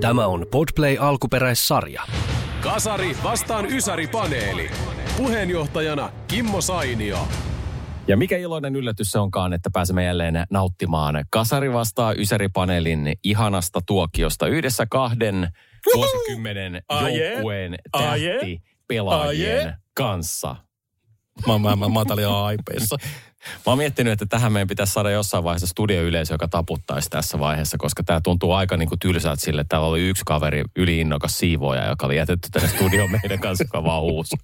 Tämä on Podplay alkuperäissarja. Kasari vastaan Ysäri-paneeli. Puheenjohtajana Kimmo Sainio. Ja mikä iloinen yllätys se onkaan, että pääsemme jälleen nauttimaan Kasari vastaa Ysäri-paneelin ihanasta tuokiosta yhdessä kahden vuosikymmenen joukkueen tähtipelaajien kanssa. Mä oon täällä aipeissa. Mä oon miettinyt, että tähän meidän pitäisi saada jossain vaiheessa studioyleisö, joka taputtaisi tässä vaiheessa, koska tää tuntuu aika niinku tylsältä sille. Täällä oli yksi kaveri, yliinnokas siivooja, joka oli jätetty tänne studioon meidän kanssa, joka vaan huusi.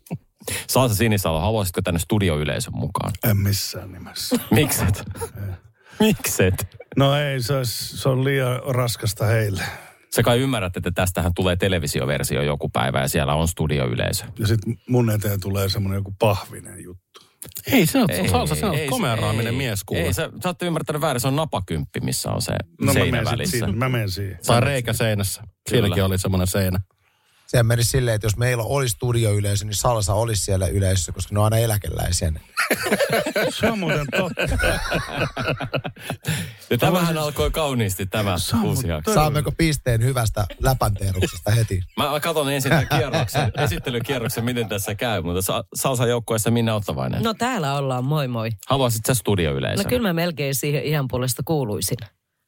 Salsa Sinisalo, haluaisitko tänne studioyleisön mukaan? En missään nimessä. Mikset? Mikset? No ei, se on liian raskasta heille. Sä kai ymmärrät, että tästähän tulee televisioversio joku päivä ja siellä on studioyleisö. Ja sit mun eteen tulee semmonen joku pahvinen juttu. Ei, sä oot komearaaminen mies kuule. Ei, sä oot ymmärtänyt väärin, se on napakymppi, missä on se seinä välissä. Mä menen siihen. Tai reikä seinässä. Sielläkin oli semmonen seinä. Sehän menisi silleen, että jos meillä olisi studioyleisö, niin Salsa olisi siellä yleisössä, koska ne on aina eläkeläisiä. Se on muuten totta. Ja tämähän alkoi kauniisti tämä uusi jakso. Saammeko pisteen hyvästä läpänteeruksesta heti? Mä katson ensin esittelykierroksen, miten tässä käy, mutta Salsa joukkueessa Minna Ottavainen. No täällä ollaan, moi moi. Haluaisit sä studioyleisö? No kyllä mä melkein siihen ihan puolesta kuuluisin.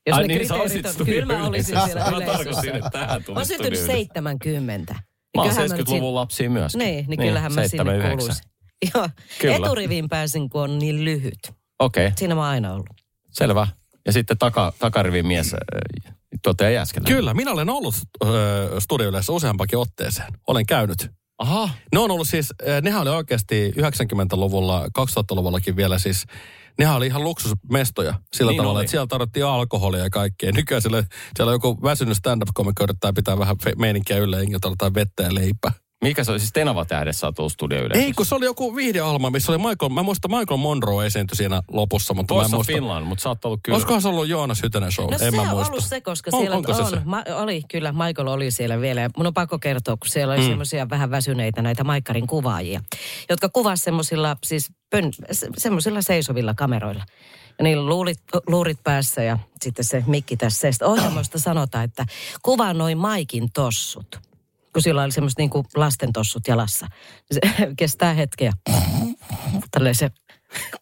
Jos ne niin, on, kyllä mä olisin siellä yleisössä. Mä oon syntynyt 70. Mä oon 70-luvun lapsia myöskin. Niin kyllähän mä sinne kuuluisin. Joo, eturiviin pääsin, kun on niin lyhyt. Okei. Siinä mä oon aina ollut. Selvä. Ja sitten takarivin mies tuottaja Jääskelä. Kyllä, minä olen ollut studioyleisössä useampakin otteeseen. Olen käynyt. Aha. Ne on ollut siis, nehän oli oikeasti 90-luvulla, 2000-luvullakin vielä siis, nehän oli ihan luksusmestoja sillä niin tavalla, oli. Että siellä tarvittiin alkoholia ja kaikkea. Nykyään siellä joku väsynyt stand-up-komikko yrittää pitää vähän meininkiä yllä, enkä tarvitaan vettä ja leipää. Mikä se oli? Siis Tenava-tähdessä on tullut studioyleisössä. Ei, kun se oli joku viihdeohjelma, missä oli Michael, mä muistan Michael Monroe esiintyi siinä lopussa. Mutta Toissa Finland, mutta sä oot ollut kyllä. Olisikohan se ollut Joonas Hytönen show? No en se on muista. Ollut se, koska siellä oli kyllä, Michael oli siellä vielä. Ja mun on pakko kertoa, kun siellä oli semmoisia vähän väsyneitä näitä Maikkarin kuvaajia, jotka kuvasi semmoisilla siis semmoisilla seisovilla kameroilla. Ja niillä luurit päässä ja sitten se mikki tässä. Sitten ohjelmasta sanotaan, että kuvaa noin Maikin tossut. Kun sillä oli semmoiset niin kuin lastentossut jalassa. Se kestää hetkeä. Tälleen se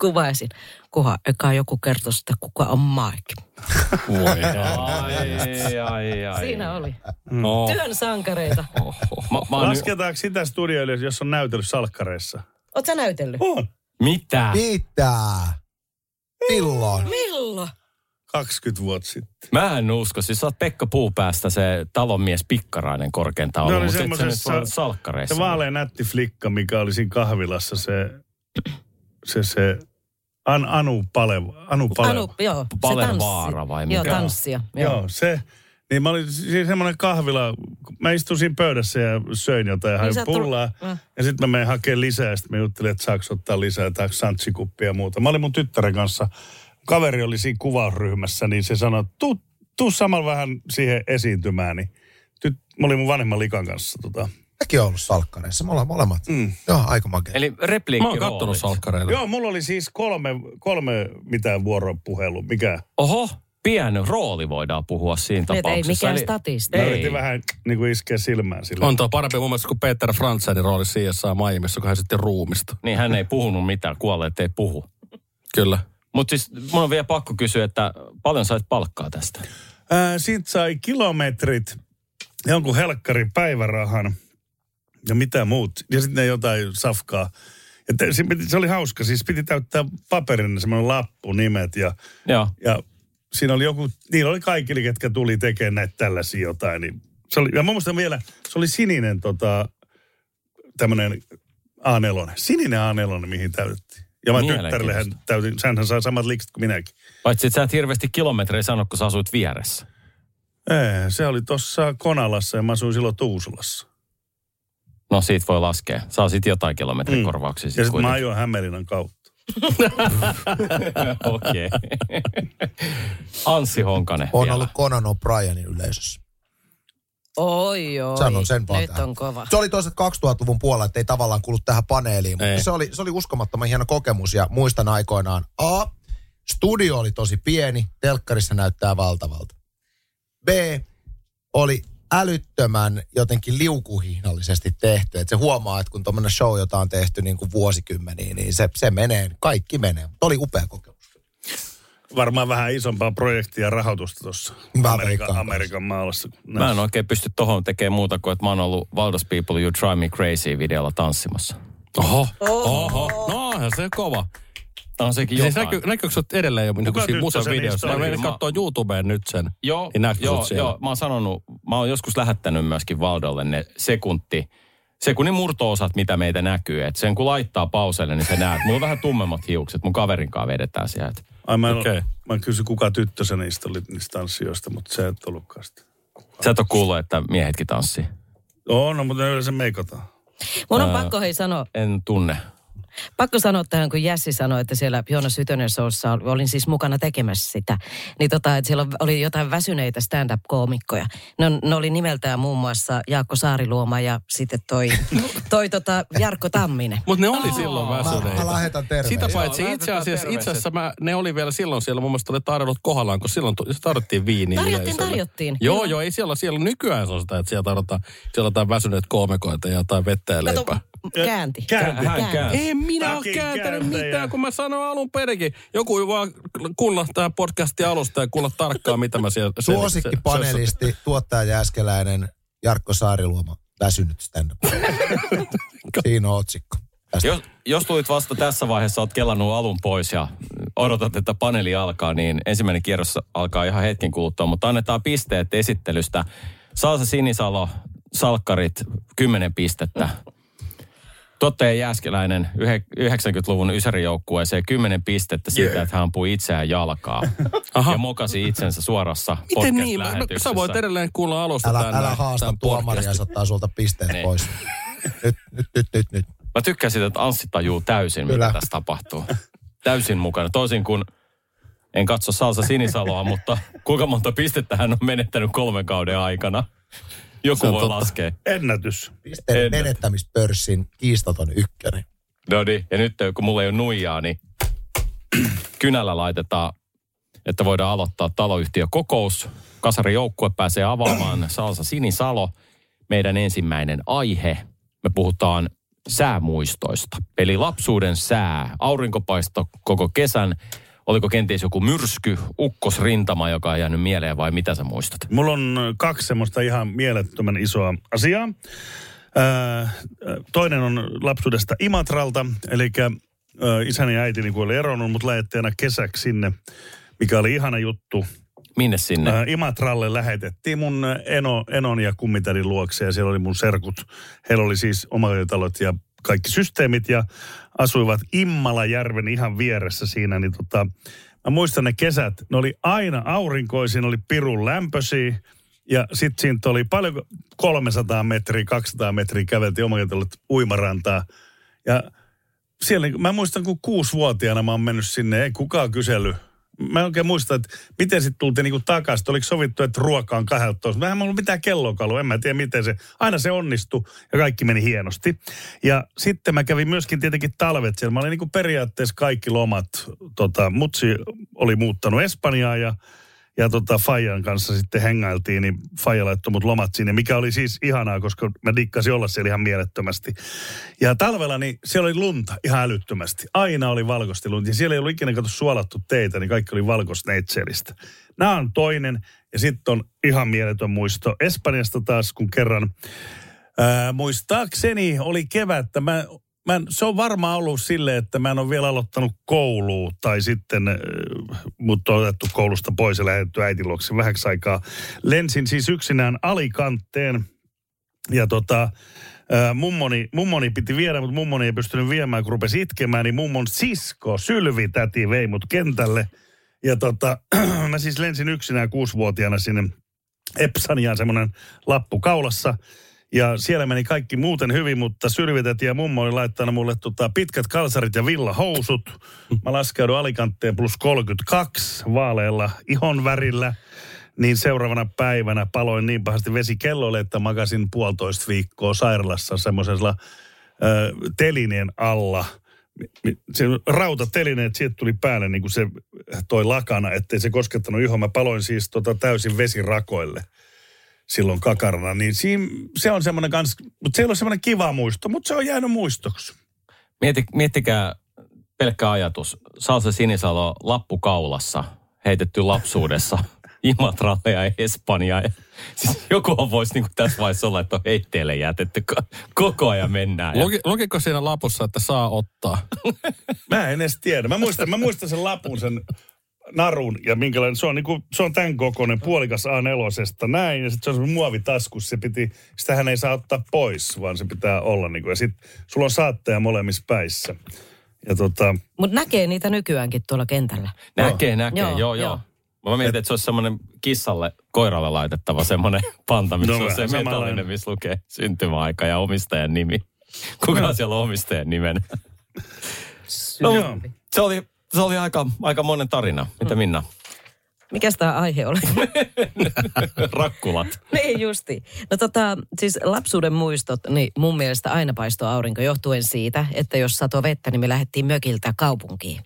kuvaisin. Kuha, eka joku kertoo sitä, kuka on Mike. Voi ai. Siinä oli. No. Työn sankareita. Lasketaanko sitä studioyleisössä, jos on näytellyt salkkareissa? Oot sä näytellyt? On. Mitä? Milloin? 20 vuotta sitten. Mä en usko. Siis sä oot Pekka Puupäästä se talonmies Pikkarainen korkeintaan ollut, mutta sitten se nyt salkkareissa. Se vaalea nätti flikka, mikä oli siinä kahvilassa, se Anu Palevaara vai mikä? Joo, tanssia. Joo, se. Niin mä olin siinä semmoinen kahvila, mä istuin siinä pöydässä ja söin jotain ja hain pullaa. Ja sitten mä menin hakemaan lisää ja sitten mä juttelin, että saako ottaa lisää, tai santsikuppi ja muuta. Mä olin mun tyttären kanssa. Kaveri oli siinä kuvausryhmässä, niin se sanoi, että tuu samalla vähän siihen esiintymään. Niin. Mä olin mun vanhemman likan kanssa. Mäkin on ollut salkkareissa, me ollaan molemmat. Joo, aika makea. Eli repliikki. Mä oon kattonut salkkareilla. Joo, mulla oli siis kolme mitään vuoropuhelu. Mikä? Oho, pieni rooli voidaan puhua siinä tapauksessa. Ei mikään statisti. Mä yritin vähän niin kuin iskeä silmään sillä. On tuo parempi mun mielestä kuin Peter Frantzanin rooli CSI Miamiissa, kun hän sitten roomista. Niin hän ei puhunut mitään, kuolleet ei puhu. Kyllä. Mutta siis mun on vielä pakko kysyä, että paljon sait palkkaa tästä? Siitä sai kilometrit, jonkun helkkarin päivärahan ja mitä muut. Ja sitten jotain safkaa. Ja se oli hauska, siis piti täyttää paperin semmoinen lappu, nimet ja siinä oli joku, niillä oli kaikille, ketkä tuli tekemään näitä tällaisia jotain. Niin se oli, ja mä muistan vielä, se oli sininen tämmöinen A4. Sininen A4, mihin täytettiin. Ja mä tyttärellähän täytin, sänhän sai samat liksit kuin minäkin. Paitsi, että sä et hirveästi kilometrejä sanot, kun sä asuit vieressä. Ei, se oli tuossa Konalassa ja mä asuin silloin Tuusulassa. No siitä voi laskea. Saa sitten jotain kilometrikorvauksia. Sit ja sitten mä ajoin Hämeenlinnan kautta. Okei. Anssi Honkanen. On vielä ollut Conan O'Brienin yleisössä. Oi. Sanon sen vaan. Nyt tähän on kova. Se oli toiset 2000-luvun puolella, ettei tavallaan kuulu tähän paneeliin. Ei. Mutta se oli uskomattoman hieno kokemus ja muistan aikoinaan. A. Studio oli tosi pieni. Telkkarissa näyttää valtavalta. B. Oli älyttömän jotenkin liukuhihnallisesti tehty. Että se huomaa, että kun tuommoinen show, jota on tehty niin kuin vuosikymmeniä, niin se menee, kaikki menee. Mutta oli upea kokemus. Varmaan vähän isompaa projektia rahoitusta tuossa Amerikan maalassa. Mä en oikein pysty tohon tekemään muuta kuin, että mä oon ollut Valdos People You Drive Me Crazy -videolla tanssimassa. Oho. No onhan se kova. No sekin jotain. Siis näkyykö sut edelleen jo siinä musan videossa? Mä menen katsoa YouTubeen nyt sen. Joo. Mä oon joskus lähettänyt myöskin Valdolle ne sekunnin murto-osat, mitä meitä näkyy. Et sen kun laittaa pauselle, niin sä näet. Mulla on vähän tummemmat hiukset, mun kaverinkaan vedetään sieltä. Ai mä kysyn, kuka tyttö sä niistä oli niistä tanssijoista, mutta sä et ollutkaan sitä. Sä et oo kuullut, että miehetkin tanssii. Joo, no mutta ne yleensä meikotaan. Mun on pakko sanoa. En tunne. Pakko sanoa tähän, kun Jässi sanoi, että siellä Joonas Ytönen showssa olin siis mukana tekemässä sitä. Niin että siellä oli jotain väsyneitä stand-up-koomikkoja. Ne oli nimeltään muun muassa Jaakko Saariluoma ja sitten toi Jarkko Tamminen. Mutta ne oli silloin väsyneitä. Mä lähetän terveisiä. Sitä paitsi itse asiassa ne oli vielä silloin siellä. Mun mielestä oli tarjollut kohdallaan, kun silloin tarjottiin viiniä. Tarjottiin. Joo, ei siellä nykyään ole sitä, että siellä tarjotaan väsyneet koomikoita ja jotain vettä ja leipää. Käänti. En minä ole kääntänyt mitään, kun mä sanoin alun perinkin. Joku vaan kuulla tähän podcastin alusta ja kuulla tarkkaan, mitä mä siellä... Suosikkipanelisti, tuottaja Jääskeläinen, Jarkko Saariluoma, väsynyt stand-up. Siinä on otsikko. Jos tulit vasta tässä vaiheessa, oot kellannut alun pois ja odotat, että paneeli alkaa, niin ensimmäinen kierros alkaa ihan hetken kuluttua, mutta annetaan pisteet esittelystä. Saasa Sinisalo, salkkarit, 10 pistettä. Totta ja Jääskeläinen 90-luvun ysärijoukkueeseen 10 pistettä siitä, että hän ampui itseään jalkaa. Ja mokasi itsensä suorassa podcast-lähetyksessä. Miten niin? Sä voit edelleen kuulla alusta älä haasta tuomaria, ja saattaa sulta pisteet niin pois. Nyt. Mä tykkään sitä, että Anssi tajuu täysin, mitä tässä tapahtuu. Täysin mukana. Toisin kuin, en katso Salsa Sinisaloa, mutta kuinka monta pistettä hän on menettänyt 3 kauden aikana? Joku voi laskea. Ennätys. Pisteiden menettämispörssin kiistaton ykkönen. No niin, ja nyt kun mulla ei ole nuijaa, niin kynällä laitetaan, että voidaan aloittaa taloyhtiökokous. Kasarijoukkue pääsee avaamaan Salsa Sinisalo. Meidän ensimmäinen aihe. Me puhutaan säämuistoista. Eli lapsuuden sää. Aurinkopaisto koko kesän. Oliko kenties joku myrsky, ukkosrintama, joka on jäänyt mieleen vai mitä sä muistat? Mulla on 2 semmoista ihan mielettömän isoa asiaa. Toinen on lapsuudesta Imatralta, eli isäni ja äitini kun oli eronnut, mut lähetti aina kesäksi sinne, mikä oli ihana juttu. Minne sinne? Imatralle lähetettiin mun enon ja kummitädin luokse ja siellä oli mun serkut. Heillä oli siis omakotitalot ja kaikki systeemit ja asuivat Immalajärven ihan vieressä siinä, niin mä muistan ne kesät, ne oli aina aurinkoisia, ne oli pirun lämpöisiä ja sit siitä oli paljon 300 metriä, 200 metriä käveltiin omakotitalot uimarantaa ja siellä, mä muistan kun 6-vuotiaana mä oon mennyt sinne, ei kukaan kysely. Mä en oikein muista, että miten sitten tultiin niinku takaisin. Oliko sovittu, että ruoka on 12. Mä en ollut mitään kellokalua, en mä tiedä miten se. Aina se onnistui ja kaikki meni hienosti. Ja sitten mä kävin myöskin tietenkin talvet siellä. Mä olin niinku periaatteessa kaikki lomat. Mutsi oli muuttanut Espanjaan ja Fajan kanssa sitten hengailtiin. Niin Faja laittoi mut lomat sinne, mikä oli siis ihanaa, koska mä dikkasin olla siellä ihan mielettömästi. Ja talvella niin siellä oli lunta ihan älyttömästi. Aina oli valkoista lunta. Ja siellä ei ollut ikinä suolattu teitä, niin kaikki oli valkoisneitselistä. Nämä on toinen. Ja sitten on ihan mieletön muisto Espanjasta taas, kun kerran muistaakseni oli kevättä. Se on varmaan ollut silleen, että mä en ole vielä aloittanut koulua tai sitten mut on otettu koulusta pois ja lähetetty äitin luokse vähäksi aikaa. Lensin siis yksinään Alicanteen ja mummoni piti viedä, mutta mummoni ei pystynyt viemään, kun rupesi itkemään, niin mummon sisko Sylvi täti vei mut kentälle. Ja mä siis lensin yksinään 6-vuotiaana sinne Epsania semmoinen lappu kaulassa. Ja siellä meni kaikki muuten hyvin, mutta sylvität ja mummo oli laittanut mulle pitkät kalsarit ja villahousut. Mä laskeudun Alicanteen +32 vaaleella ihon värillä. Niin seuraavana päivänä paloin niin pahasti vesikellolle, että makasin 1,5 viikkoa sairaalassa semmoisella telineen alla. Se rautatelineet, siitä tuli päälle niin kuin se toi lakana, ettei se koskettanut ihon. Mä paloin siis täysin vesirakoille silloin kakarana. Niin se on semmoinen kans, mutta se ei ole semmoinen kiva muisto, mutta se on jäänyt muistoksi. Miettikää pelkkä ajatus. Salsa Sinisalo lappukaulassa, heitetty lapsuudessa. Imatralle ja Espanjaa. Siis joku voisi niin tässä vaiheessa olla, että on heitteelle jätetty. Koko ajan mennään. Lukiko siinä lapussa, että saa ottaa? Mä en edes tiedä. Mä muistan sen lapun, sen narun ja minkälainen. Se on tämän kokoinen puolikas A4:sta näin. Ja sitten se on muovitaskus. Sitähän ei saa ottaa pois, vaan se pitää olla. Niin kuin, ja sitten sulla on saattaja molemmissa päissä. Mutta näkee niitä nykyäänkin tuolla kentällä. Näkee. Joo. Mä mietin, että se olisi semmoinen kissalle, koiralle laitettava semmoinen panta, missä on se metallinen, missä lukee syntymäaika ja omistajan nimi. Kuka siellä on omistajan nimenä? No, se oli aika monen tarina. Mitä Minna? Mikäs tämä aihe oli? Rakkulat. Niin justi. No siis lapsuuden muistot, niin mun mielestä aina paistoi aurinko johtuen siitä, että jos satoi vettä, niin me lähdettiin mökiltä kaupunkiin.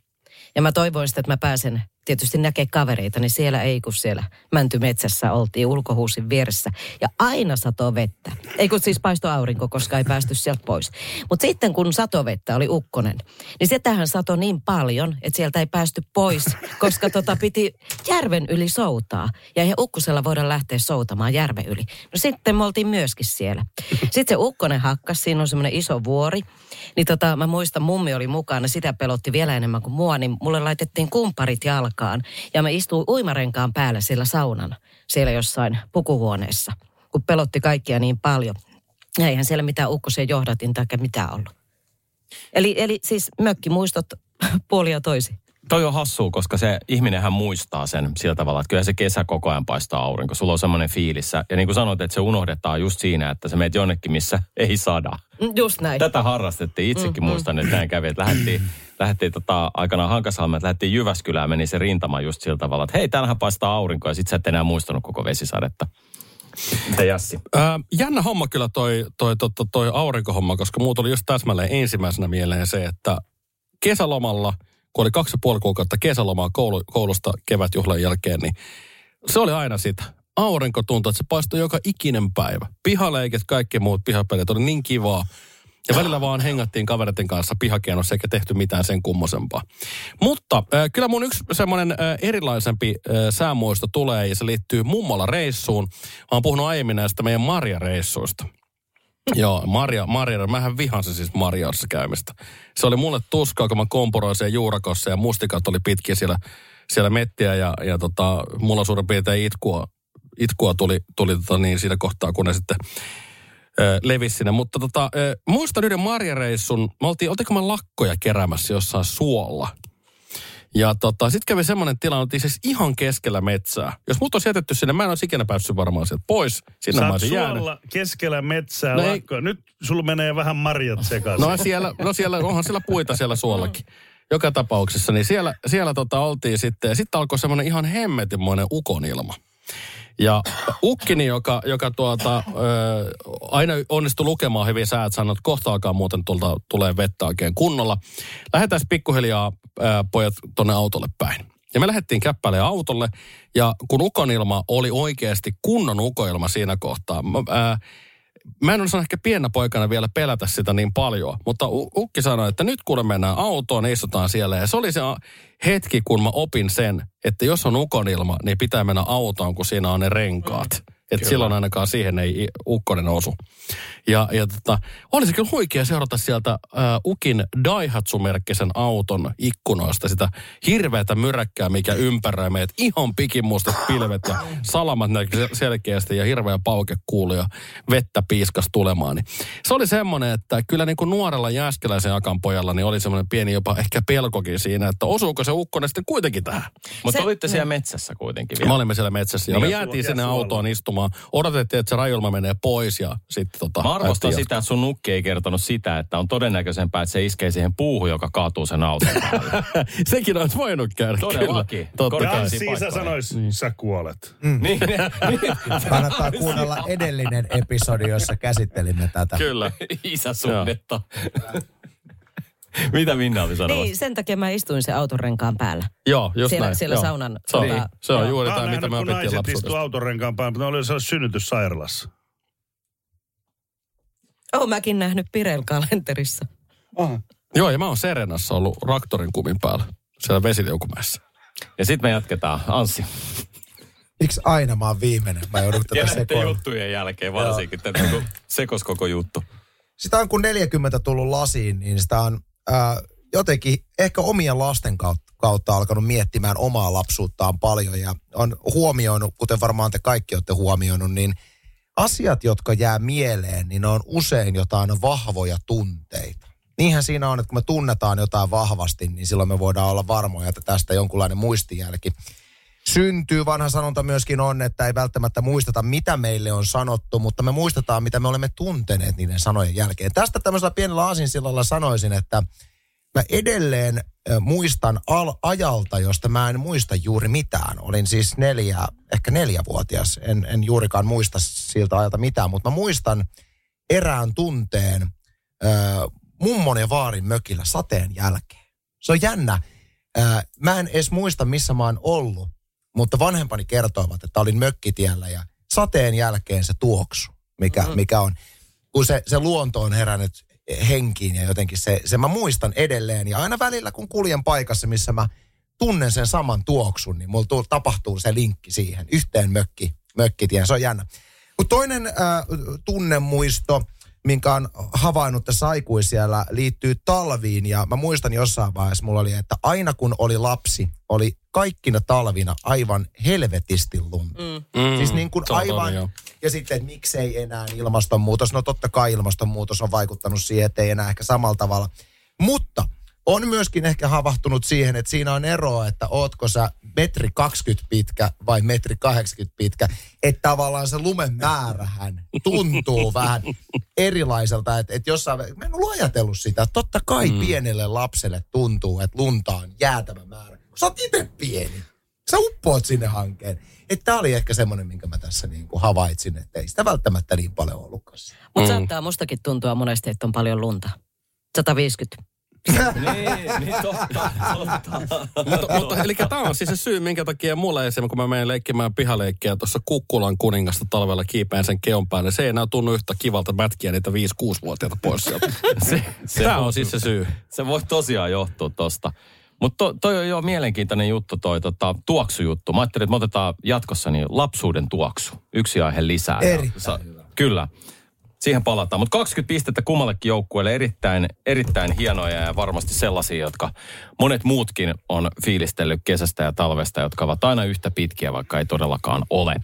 Ja mä toivoin sitä, että mä pääsen tietysti näkee kavereita, niin siellä ei kun siellä mäntymetsässä oltiin ulkohuusin vieressä. Ja aina satoi vettä. Ei kun siis paistoi aurinko, koska ei päästy sieltä pois. Mutta sitten kun satovettä oli ukkonen, niin sitähän satoi niin paljon, että sieltä ei päästy pois, koska piti järven yli soutaa. Ja eihän ukkosella voida lähteä soutamaan järven yli. No sitten me oltiin myöskin siellä. Sitten se ukkonen hakkas, siinä on semmoinen iso vuori. Niin mä muistan, mummi oli mukana, sitä pelotti vielä enemmän kuin mua, niin mulle laitettiin kumparit jalkaan. Ja mä istuin uimarenkaan päällä siellä saunana, siellä jossain pukuhuoneessa, kun pelotti kaikkia niin paljon. Ja eihän siellä mitään ukkosen johdatin tai mitään ollut. Eli siis mökkimuistot puoli ja toisin. Toi on hassua, koska se ihminenhän muistaa sen sillä tavalla, että kyllä se kesä koko ajan paistaa aurinko. Sulla on semmoinen fiilissä. Ja niin kuin sanoit, että se unohdetaan just siinä, että sä meet jonnekin, missä ei sada. Just näin. Tätä harrastettiin. Itsekin muistan, että näin kävi, että lähdettiin aikanaan Hankasalmeen, lähdettiin Jyväskylään, meni se rintama just sillä tavalla, että hei, täällähän paistaa aurinko, ja sit sä et enää muistanut koko vesisadetta. Mitä Jassi? Jännä homma kyllä toi aurinkohomma, koska muu tuli just täsmälleen ensimmäisenä mieleen se, että kesälomalla, kun oli 2,5 kuukautta kesälomaa koulusta kevätjuhlan jälkeen, niin se oli aina sitä. Aurinko tuntui, että se paistoi joka ikinen päivä. Pihaleiket, kaikki muut pihapelit, oli niin kivaa. Ja välillä vaan hengattiin kavereiden kanssa pihakienossa eikä tehty mitään sen kummosempaa. Mutta kyllä mun yksi semmoinen erilaisempi säämuisto tulee ja se liittyy mummolareissuun. Mä oon puhunut aiemmin näistä meidän marjareissuista. Joo, Marja, mähän vihansin siis marjaassa käymistä. Se oli mulle tuskaa, kun mä kompuroin siellä juurakossa ja mustikat oli pitkiä siellä mettiä ja mulla suurin piirtein itkua tuli siinä kohtaa, kun ne sitten levisi sinne. Mutta muistan yhden marjareissun, oltiinko mä lakkoja keräämässä jossain suolla. Ja sit kävi semmoinen tilanne, että siis ihan keskellä metsää. Jos mut olisi jätetty sinne, mä en olisi ikinä päässyt varmaan sieltä pois. Sinne mä olisin jäänyt. Suolla keskellä metsää no lakkoja. Nyt sulla menee vähän marjat sekaisin. No siellä, onhan siellä puita siellä suollakin. Joka tapauksessa, niin siellä oltiin sitten. Ja sitten alkoi semmoinen ihan hemmetinmoinen ukonilma. Ja ukkini, joka aina onnistui lukemaan hyvin säät, sanoi, että kohta alkaa muuten tulee vettä oikein kunnolla. Lähdetään pikkuhiljaa pojat tuonne autolle päin. Ja me lähdettiin käppäilemään autolle, ja kun ukonilma oli oikeasti kunnon ukonilma siinä kohtaa. Mä en osannut ehkä pienä poikana vielä pelätä sitä niin paljon, mutta ukki sanoi, että nyt kun mennään autoon, istutaan siellä. Ja se oli se hetki, kun mä opin sen, että jos on ukonilma, niin pitää mennä autoon, kun siinä on ne renkaat. Että silloin ainakaan siihen ei ukkonen osu. Ja oli se kyllä huikea seurata sieltä ukin Daihatsu-merkkisen auton ikkunoista sitä hirveätä myräkkää, mikä ympäröi meidät. Ihan pikimustat pilvet ja salamat näkyy selkeästi ja hirveä pauke kuului ja vettä piiskas tulemaan. Niin se oli semmoinen, että kyllä niin kuin nuorella jääskeläisen akan pojalla niin oli semmoinen pieni jopa ehkä pelkokin siinä, että osuuko se ukkonen sitten kuitenkin tähän. Mutta olitte siellä metsässä kuitenkin vielä. Me olimme siellä metsässä ja me jäätiin sinne autoon istumaan. rajoilmaa. Odotettiin, että se rajoilma menee pois ja sitten mä arvostan sitä, että sun nukki ei kertonut sitä, että on todennäköisempää, että se iskee siihen puuhun, joka kaatuu sen auton päälle. Sekin olisi voinut käydä. Todellakin. Siis sä sanois, sä kuolet. Niin. Kannattaa kuunnella edellinen episodi, jossa käsittelimme tätä. Kyllä, isäsuhdetta. Mitä Minna oli sanomassa? Niin, sen takia mä istuin sen autorenkaan päällä. Joo, just siellä, näin. Siellä joo. Saunan... Niin. Se on juuri tämä, mitä mä opittiin lapsuudesta. Mä naiset istu autorenkaan päällä, mutta ne oli sellaisessa synnytyssairaalassa. Oon mäkin nähnyt Pirel-kalenterissa. Aha. Joo, ja mä oon Serenassa ollut traktorin kumin päällä, siellä Vesileukumäessä. Ja sit me jatketaan. Anssi. Miksi aina mä oon viimeinen? Mä joudun tätä sekoon. Juttujen jälkeen varsinkin. Tämä sekos koko juttu. Sitä on kun 40 tullut lasiin, niin sitä on jotenkin ehkä omien lasten kautta alkanut miettimään omaa lapsuuttaan paljon. Ja on huomioinut, kuten varmaan te kaikki olette huomioinut, niin asiat, jotka jää mieleen, niin on usein jotain vahvoja tunteita. Niinhän siinä on, että kun me tunnetaan jotain vahvasti, niin silloin me voidaan olla varmoja, että tästä jonkunlainen muistijälki syntyy. Vanha sanonta myöskin on, että ei välttämättä muisteta, mitä meille on sanottu, mutta me muistetaan, mitä me olemme tunteneet niiden sanojen jälkeen. Tästä tämmöisellä pienellä aasinsillalla sanoisin, että mä edelleen muistan ajalta, josta mä en muista juuri mitään. Olin siis ehkä neljävuotias. En juurikaan muista siltä ajalta mitään, mutta mä muistan erään tunteen mummon ja vaarin mökillä sateen jälkeen. Se on jännä. Mä en edes muista, missä mä oon ollut, mutta vanhempani kertoivat, että olin mökkitiellä ja sateen jälkeen se tuoksu, mikä on, kun se luonto on herännyt henkiin ja jotenkin se mä muistan edelleen. Ja aina välillä, kun kuljen paikassa, missä mä tunnen sen saman tuoksun, niin mulla tapahtuu se linkki siihen yhteen mökkitien. Se on jännä. Mut toinen tunnemuisto, minkä on havainnut tässä aikuisiällä, liittyy talviin. Ja mä muistan jossain vaiheessa, mulla oli, että aina kun oli lapsi, oli kaikkina talvina aivan helvetisti lunta. Siis niin kuin aivan... Ja sitten, että miksei enää ilmastonmuutos. No totta kai ilmastonmuutos on vaikuttanut siihen, että ei enää ehkä samalla tavalla. Mutta on myöskin ehkä havahtunut siihen, että siinä on eroa, että ootko sä 1,20 pitkä vai 1,80 pitkä. Että tavallaan se lumen määrähän tuntuu vähän erilaiselta. Että jossain, mä en ollut ajatellut sitä, että totta kai pienelle lapselle tuntuu, että lunta on jäätävä määrä. Sä oot itse pieni. Sä uppoat sinne hankeen. Että tää oli ehkä semmoinen, minkä mä tässä niinku havaitsin, että ei sitä välttämättä niin paljon ollutkaan. Mutta saattaa mustakin tuntua monesti, että on paljon lunta. 150. niin, totta. Mutta eli tää on siis se syy, minkä takia mulle esimerkiksi, kun mä menen leikkimään pihaleikkiä tuossa Kukkulan kuningasta talvella, kiipeen sen keon päälle. Se ei enää tunnu yhtä kivalta mätkiä niitä 5-6-vuotiaita pois sieltä. Tää on siis se syy. Se voi tosiaan johtua tosta. Mutta toi on jo mielenkiintoinen juttu, toi tuoksujuttu. Mä ajattelin, että me otetaan jatkossa niin lapsuuden tuoksu. Yksi aihe lisää. Erittäin hyvä. Kyllä. Siihen palataan. Mutta 20 pistettä kummallekin joukkueelle. Erittäin hienoja ja varmasti sellaisia, jotka monet muutkin on fiilistellyt kesästä ja talvesta, jotka ovat aina yhtä pitkiä, vaikka ei todellakaan ole.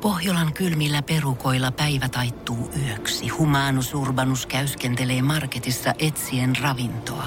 Pohjolan kylmillä perukoilla päivä taittuu yöksi. Humanus Urbanus käyskentelee marketissa etsien ravintoa.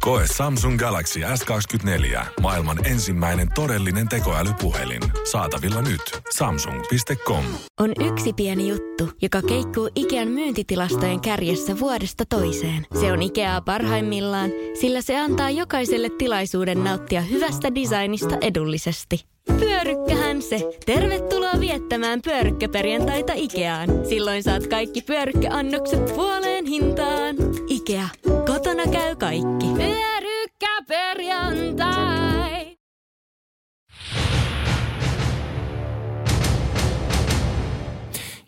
Koe Samsung Galaxy S24, maailman ensimmäinen todellinen tekoälypuhelin. Saatavilla nyt. Samsung.com. On yksi pieni juttu, joka keikkuu Ikean myyntitilastojen kärjessä vuodesta toiseen. Se on Ikeaa parhaimmillaan, sillä se antaa jokaiselle tilaisuuden nauttia hyvästä designista edullisesti. Pyörykkähän se. Tervetuloa viettämään pyörykkäperjantaita Ikeaan. Silloin saat kaikki pyörykkäannokset puoleen hintaan. Ikea. Kotona käy kaikki. Pyörykkäperjantai.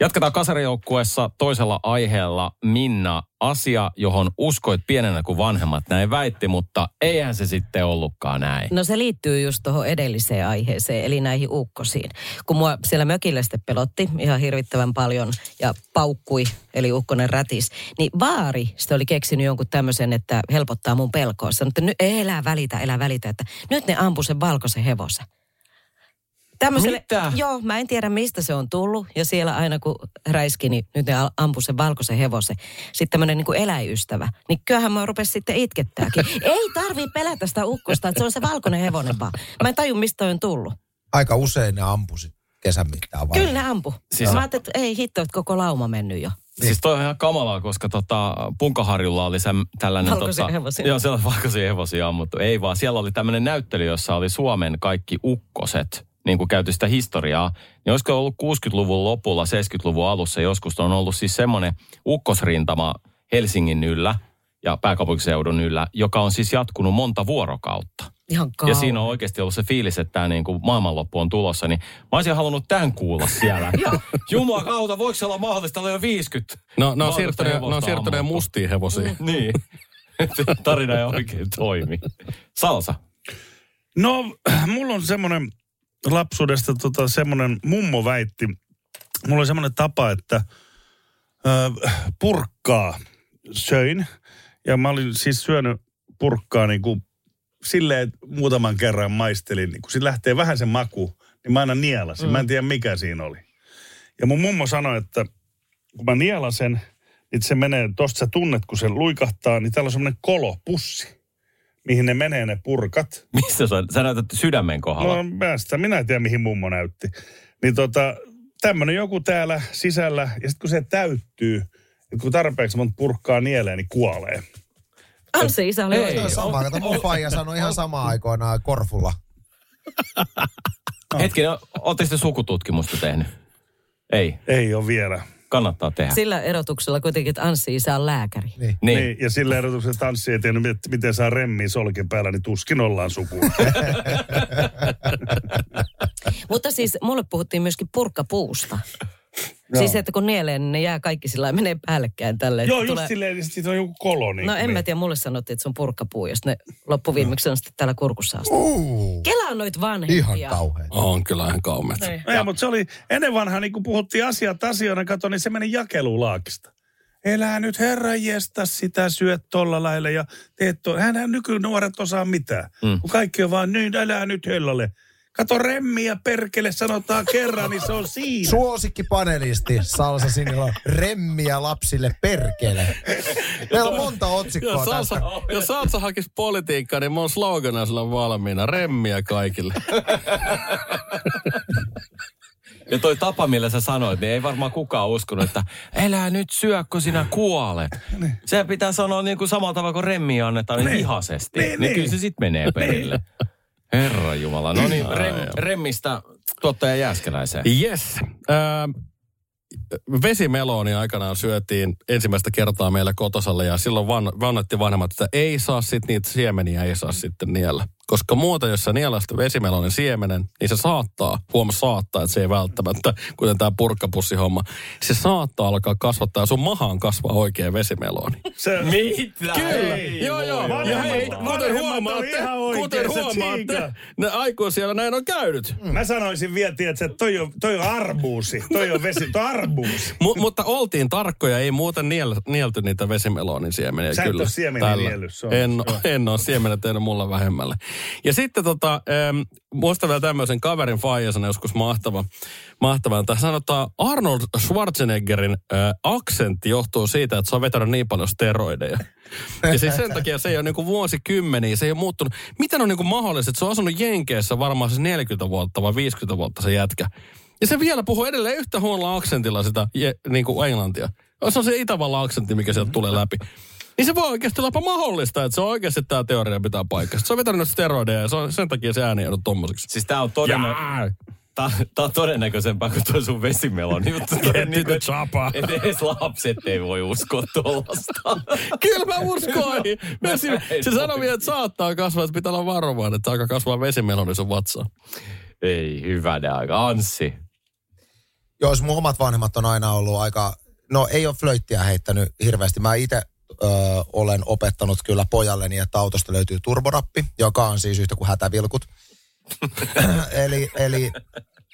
Jatketaan kasarijoukkueessa toisella aiheella. Minna, asia, johon uskoit pienenä, kun vanhemmat näin väitti, mutta eihän se sitten ollutkaan näin. No se liittyy just tuohon edelliseen aiheeseen, eli näihin uukkosiin. Kun mua siellä mökillä sitten pelotti ihan hirvittävän paljon ja paukkui, eli ukkonen rätis, niin vaari sitten oli keksinyt jonkun tämmöisen, että helpottaa mun pelkoa. Sanoi, että nyt elää välitä, että nyt ne ampui sen valkoisen hevosen. Tämmöiselle, mitä? Joo, mä en tiedä mistä se on tullut. Ja siellä aina kun räiski, niin nyt ne ampui sen valkoisen hevosen. Sitten tämmöinen niin eläystävä. Niin kyllähän mä rupesin sitten itkettääkin. Ei tarvii pelätä sitä ukkosta, että se on se valkoinen hevonen vaan. Mä en taju mistä on tullut. Aika usein ne ampusi kesän mittaan. Kyllä ne ampu. Siis mä ajattelin, että ei hitto, että koko lauma mennyt jo. Siis toi on ihan kamalaa, koska Punkaharjulla oli se tällainen... Valkoisia hevosia. Joo, siellä on valkoisia hevosia ammuttu. Ei vaan, siellä oli tämmöinen näyttely, jossa oli Suomen kaikki ukkoset, niin kuin käyty sitä historiaa. Niin olisiko ollut 60-luvun lopulla, 70-luvun alussa joskus on ollut siis semmoinen ukkosrintama Helsingin yllä ja pääkaupunkiseudun yllä, joka on siis jatkunut monta vuorokautta. Ihan kauan. Ja siinä on oikeasti ollut se fiilis, että tämä niin kuin maailmanloppu on tulossa, niin mä olisin halunnut tämän kuulla siellä. Jumala kautta, voiko se olla mahdollista olla jo 50? No siirtyneen mustiin hevosiin. Niin. Tarina ei oikein toimi. Salsa. No, mulla on semmoinen lapsuudesta semmoinen mummo väitti. Mulla oli semmoinen tapa, että purkkaa söin. Ja mä olin siis syönyt purkkaa niin kuin silleen muutaman kerran maistelin, niin kun siitä lähtee vähän se maku, niin mä aina nielasin. Mä en tiedä mikä siinä oli. Ja mun mummo sanoi, että kun mä nielasen, niin se menee, tosta sä tunnet, kun se luikahtaa, niin täällä on semmoinen kolopussi, mihin ne menee ne purkat. Mistä sä näytät sydämen kohdalla? No minä en tiedä mihin mummo näytti. Niin tämmönen joku täällä sisällä, ja sitten kun se täyttyy, niin kun tarpeeksi monta purkkaa nielee, niin kuolee. On se isä oli oikein. Tämä mun faija sanoi ihan samaan aikoinaan Korfulla. Hetkinen, ootteko te sukututkimusta tehnyt? Ei. Ei ole vielä. Kannattaa tehdä. Sillä erotuksella kuitenkin, että Anssi isä on lääkäri. Niin. Ja sillä erotuksella, että Anssi ei tiennyt, miten saa remmiin solkin päällä, niin tuskin ollaan sukua. Mutta siis mulle puhuttiin myöskin purkkapuusta. Joo. Siis että kun nielee, niin ne jää kaikki sillä menee päällekkäin tälleen. Joo, just silleen, niin siitä on joku koloni. No en mä tiedä, mulle sanottiin, että se on purkkapuu, jos ne loppuviimeksi on sitten täällä kurkussa asti. Kela on noit vanhempia. Ihan kauheita. On kyllä ihan kauheita. Ei, mutta se oli ennen vanhaa, niin kun puhuttiin asiat asioina, kato, niin se meni jakelulaakista. Elää nyt herranjesta sitä, syöt tolla lailla ja teet tolla. Hänhän nykynuoret osaa mitään. Kun kaikki on vaan niin, elää nyt hellalle. Kato remmiä perkele, sanotaan kerran, niin se on siinä. Suosikkipanelisti Salsa Sinilo, remmiä lapsille perkele. Meillä on monta otsikkoa tästä. Jos Salsa hakisi politiikkaa, niin mä oon slogana sillä valmiina. Remmiä kaikille. Ja toi tapa, millä sä sanoit, niin ei varmaan kukaan uskonut, että elää nyt syö, kun sinä kuolet. Se pitää sanoa niin kuin samalla tavalla, kun remmiä annetaan niin vihaisesti. Niin kyllä se sit menee perille. Herra Jumala, no niin, remmistä tuottaja Jääskeläiseen. Yes. Vesimeloni aikanaan syötiin ensimmäistä kertaa meillä kotosalle ja silloin vannottiin vanhemmat, että ei saa sitten niitä siemeniä, ei saa sitten niellä. Koska muuten, jos sä nielasit vesimelonin siemenen, niin se saattaa, että se ei välttämättä, kuten tämä purkkapussihomma, se saattaa alkaa kasvattaa ja sun mahaan kasvaa oikein vesimeloni. Se, mitä? Kyllä. Ei, joo. Kuten huomaatte, ne aikuisia näin on käynyt. Mä sanoisin vielä, että toi on arbuusi, toi on vesi, toi arbuusi. Mutta oltiin tarkkoja, ei muuten nielty niitä vesimelonin siemeniä. Sä et ole siemenen niellyt. En ole siemenen tehnyt mulla vähemmälle. Ja sitten muistan vielä tämmöisen kaverin faijasana joskus mahtava. Tämä sanotaan Arnold Schwarzeneggerin aksentti johtuu siitä, että se on vetänyt niin paljon steroideja. Ja siis sen takia se ei ole niinku vuosikymmeniä, se ei ole muuttunut. Miten on niinku mahdollista, että se on asunut Jenkeissä varmaan siis 40 vuotta vai 50 vuotta se jätkä. Ja se vielä puhuu edelleen yhtä huonolla aksentilla sitä niinku englantia. Se on se Itävallan aksentti, mikä sieltä tulee läpi. Niin se voi oikeasti olla mahdollista, että se on oikeasti tämä teoria pitää paikasta. Se on vetänyt steroideja ja sen takia se ääni ei ole tommoseksi. Siis tää on todennäköisempää kuin tuo sun vesimeloni. Että edes lapset ei voi uskoa tuollaista. Kyllä mä uskoin. Se sanoi vielä, että saattaa kasvaa, että pitää olla varovaan, että aika kasvaa vesimeloni sun vatsaan. Ei, hyvänä aika. Anssi. Joo, mun omat vanhemmat on aina ollut aika... No ei ole flöittiä heittänyt hirveästi. Mä itse... olen opettanut kyllä pojalleni, että autosta löytyy turborappi, joka on siis yhtä kuin hätävilkut. eli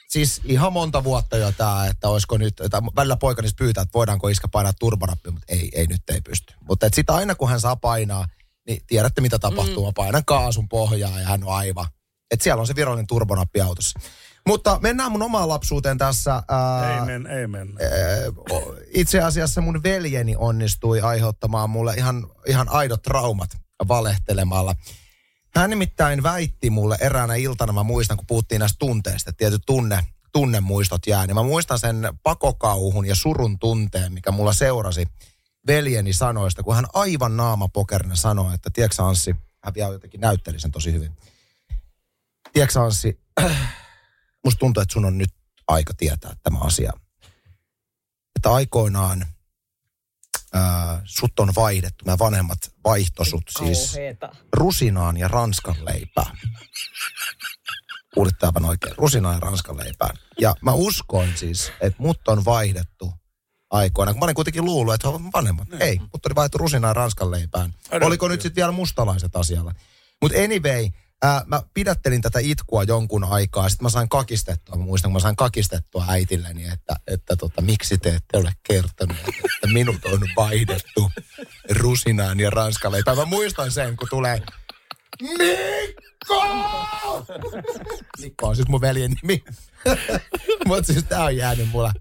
siis ihan monta vuotta jo tämä, että olisiko nyt, välillä poikani pyytää, että voidaanko iskä painaa turborappi, mutta ei nyt ei pysty. Mutta sitä aina kun hän saa painaa, niin tiedätte mitä tapahtuu. Mä painan kaasun pohjaa ja hän on aivan. Että siellä on se virallinen turborappi autossa. Mutta mennään mun omaan lapsuuteen tässä. Ei mennä. Itse asiassa mun veljeni onnistui aiheuttamaan mulle ihan aidot traumat valehtelemalla. Hän nimittäin väitti mulle eräänä iltana, mä muistan, kun puhuttiin näistä tunteista, että tietyt tunnemuistot jää, niin mä muistan sen pakokauhun ja surun tunteen, mikä mulla seurasi veljeni sanoista, kun hän aivan naamapokerina sanoi, että tiedätkö Anssi, hän vielä jotenkin näytteli sen tosi hyvin. Tiedätkö Anssi, musta tuntuu, että sun on nyt aika tietää tämä asia. Että aikoinaan sut on vaihdettu, nämä vanhemmat vaihtosut siis rusinaan ja ranskanleipään. Kuulit tämän oikein, rusinaan ja ranskanleipään. Ja mä uskoin siis, että mut on vaihdettu aikoina, kun mä olin kuitenkin luullut, että he ovat vanhemmat. No. Ei, mut oli vaihdettu rusinaan ranskanleipään. Oliko nyt sitten vielä mustalaiset asialla? Mutta anyway, mä pidättelin tätä itkua jonkun aikaa. Sitten mä sain kakistettua, äitilleni, että miksi te ette ole kertonut, että minut on vaihdettu rusinaan ja ranskanleipään. Mä muistan sen, kun tulee Mikko! Mikko on siis mun veljen nimi. Mut siis tää on jäänyt mulla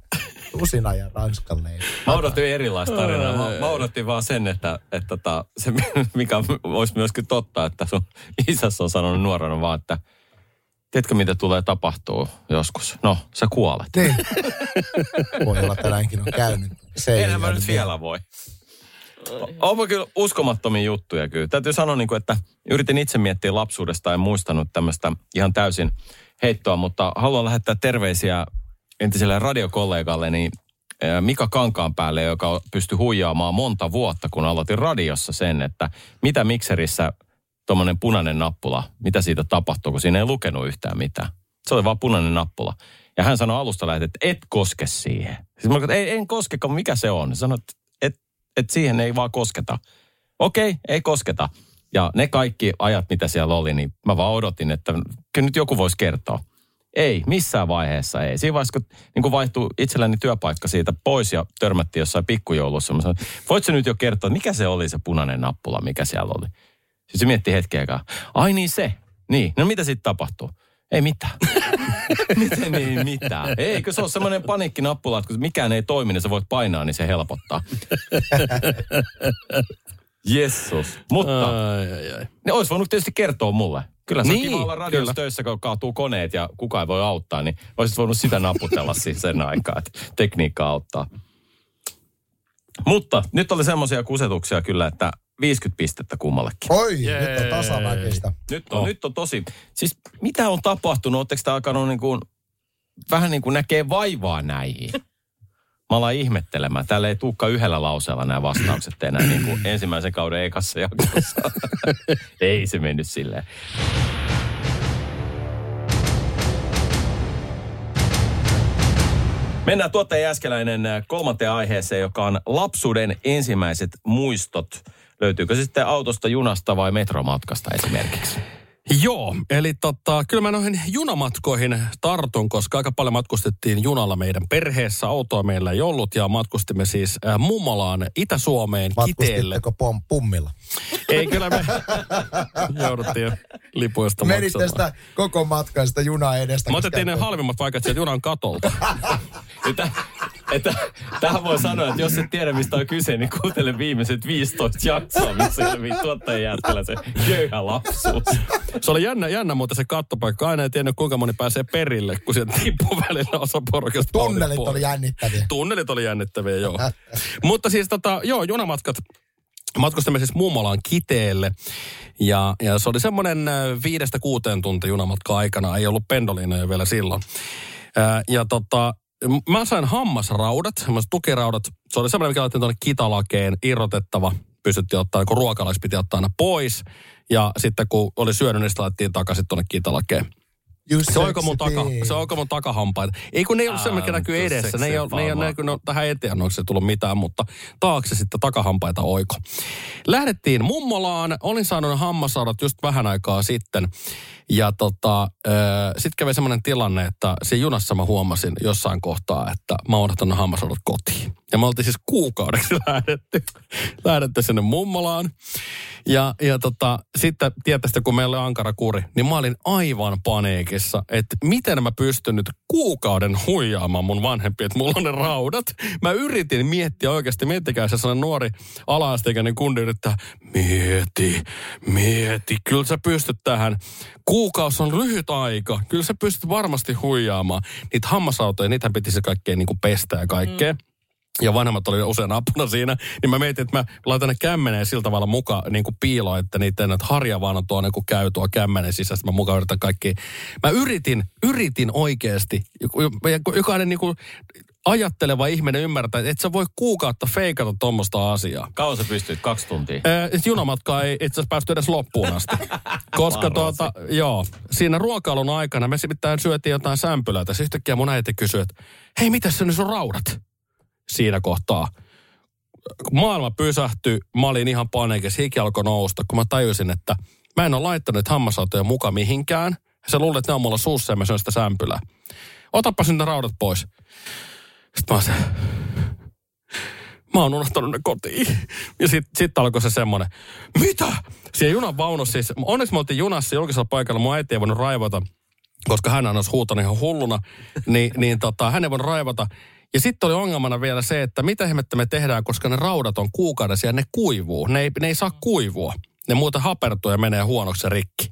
rusinaan ja ranskanleipään. Mä odotin erilaista tarinaa. Mä odotin vaan sen, että se mikä olisi myöskin totta, että sun isässä on sanonut nuorena vaan, että tiedätkö mitä tulee tapahtuu joskus? No, sä kuolet. Niin. Voi olla, että näinkin on käynyt. Enhän mä nyt vielä voi. Onpa kyllä uskomattomia juttuja kyllä. Täytyy sanoa, että yritin itse miettiä lapsuudesta, en muistanut tämmöistä ihan täysin heittoa, mutta haluan lähettää terveisiä entiselle radiokollegalle, niin Mika Kankaanpäälle, joka pystyi huijaamaan monta vuotta, kun aloitin radiossa sen, että mitä mikserissä tuommoinen punainen nappula, mitä siitä tapahtuu, kun siinä ei lukenut yhtään mitään. Se oli vaan punainen nappula. Ja hän sanoi alusta lähtien, että et koske siihen. Siis mä en koske, mikä se on. Sanoit, että siihen ei vaan kosketa. Okei, ei kosketa. Ja ne kaikki ajat, mitä siellä oli, niin mä vaan odotin, että kyllä nyt joku voisi kertoa. Ei, missään vaiheessa ei. Siinä vaiheessa, kun niin vaihtui itselläni työpaikka siitä pois ja törmättiin jossain pikkujoulussa, mä sanoin, voitko nyt jo kertoa, mikä se oli se punainen nappula, mikä siellä oli? Siis se mietti hetkeäkään. Ai niin se. Niin, no mitä sitten tapahtuu? Ei mitään. Miten ei mitään? Eikö se ole semmoinen paniikkinappula, että kun mikään ei toimi, niin sä voit painaa, niin se helpottaa. Jessus. Mutta ne olisi voinut tietysti kertoa mulle. Kyllä se on kiva olla radiossa töissä, kun kaatuu koneet ja kukaan ei voi auttaa, niin olisit voinut sitä naputella siis sen aikaa, että tekniikka auttaa. Mutta nyt oli semmoisia kusetuksia kyllä, että 50 pistettä kummallekin. Oi, jee. Nyt on tasaväkistä. Nyt on tosi. Siis mitä on tapahtunut? Oletteko tämä alkanut vähän niin kuin näkee vaivaa näihin? Mä alan ihmettelemään. Täällä ei tulekaan yhdellä lauseella nämä vastaukset enää niin kuin ensimmäisen kauden ekassa jaksossa. Ei se mennyt silleen. Mennään tuottaja Jääskeläinen kolmanteen aiheeseen, joka on lapsuuden ensimmäiset muistot. Löytyykö se sitten autosta, junasta vai metromatkasta esimerkiksi? Joo, eli kyllä mä noihin junamatkoihin tartun, koska aika paljon matkustettiin junalla meidän perheessä. Autoa meillä ei ollut ja matkustimme siis Mummolaan, Itä-Suomeen, Kiteelle. Matkustitteko pummilla? Ei, kyllä me jouduttiin lipuista maksamaan. Menitte sitä koko matkan sitä junaa edestä. Mä otettiin ne halvimmat vaikat sieltä junan katolta. Tähän voi sanoa, että jos et tiedä, mistä on kyse, niin kuuntele viimeiset 15 jaksoa, missä ilmiin tuottajan jätkällä se köyhä lapsuus. Se oli jännä, mutta se kattopaikka aina ei tiennyt, kuinka moni pääsee perille, kun se tippuu välillä osa porukasta. Tunnelit oli jännittäviä. Joo. Mutta siis junamatkat. Matkustimme siis Mummolaan Kiteelle ja se oli semmoinen 5-6 tuntia junamatka aikana. Ei ollut pendolinoja vielä silloin. Mä sain hammasraudat, semmoiset tukiraudat. Se oli semmoinen, mikä laitettiin tuonne kitalakeen irrotettava. Pystyttiin ottaa, kun ruokalais piti ottaa aina pois. Ja sitten kun oli syönyt, niin laitettiin takaisin tuonne kitalakeen. Se oiko mun takahampaita? Ei kun ne ei ollut semmoinen, mikä näkyy edessä. Ne ei ole tähän eteen, onko se tullut mitään, mutta taakse sitten takahampaita oiko. Lähdettiin Mummolaan. Olin saanut hammasraudat just vähän aikaa sitten. Ja sitten kävi semmoinen tilanne, että siinä junassa mä huomasin jossain kohtaa, että mä oon odottanut hammasodot kotiin. Ja me oltiin siis kuukaudeksi lähdetty sinne mummolaan. Ja sitten tietysti kun meillä oli ankara kuri, niin mä olin aivan paniikissa, että miten mä pystyn nyt kuukauden huijaamaan mun vanhempia, että mulla on ne raudat. Mä yritin miettiä oikeasti, miettikää se sellainen nuori ala-asteikäinen kundi yrittää, mieti, kyllä sä pystyt tähän. Kuukausi on lyhyt aika, kyllä sä pystyt varmasti huijaamaan. Niitä hammasautoja, niitä piti se kaikkea niin kuin pestä ja kaikkea. Ja vanhemmat oli usein apuna siinä, niin mä mietin, että mä laitan ne kämmeneen sillä tavalla mukaan niin kuin piiloon, että niitä enää harja vaan on tuo niin kuin käy tuo kämmenen sisällä, että mä mukaan yritän kaikki. Mä yritin oikeasti, jokainen niin kuin ajatteleva ihminen ymmärtää, että et sä voi kuukautta feikata tommoista asiaa. Kauan sä pystyt? 2 tuntia? Junamatka ei itse asiassa päästy edes loppuun asti. Koska siinä ruokailun aikana me sitten syötiin jotain sämpylää. Tässä yhtäkkiä mun äiti kysyi, että hei, mitäs se nyt sun raudat? Siinä kohtaa maailma pysähtyi, mä olin ihan paniikissa, hiki alkoi nousta, kun mä tajusin, että mä en ole laittanut hammasautoja mukaan mihinkään. Se luulet, että ne on mulla suussa ja mä syön sitä sämpylää. Otappas nyt ne raudat pois. Sitten mä oon unohtanut ne kotiin. Ja sit alkoi se semmoinen, mitä? Siinä junan vaunussa siis, onneksi me oltiin junassa julkisella paikalla, mun äiti ei voinut raivata, koska hän on huutanut ihan hulluna, niin hän ei voinut raivata. Ja sitten oli ongelmana vielä se, että mitä ihmettä me tehdään, koska ne raudat on kuukaudessa ja ne kuivuu. Ne ei saa kuivua. Ne muuten hapertuu ja menee huonoksi rikki.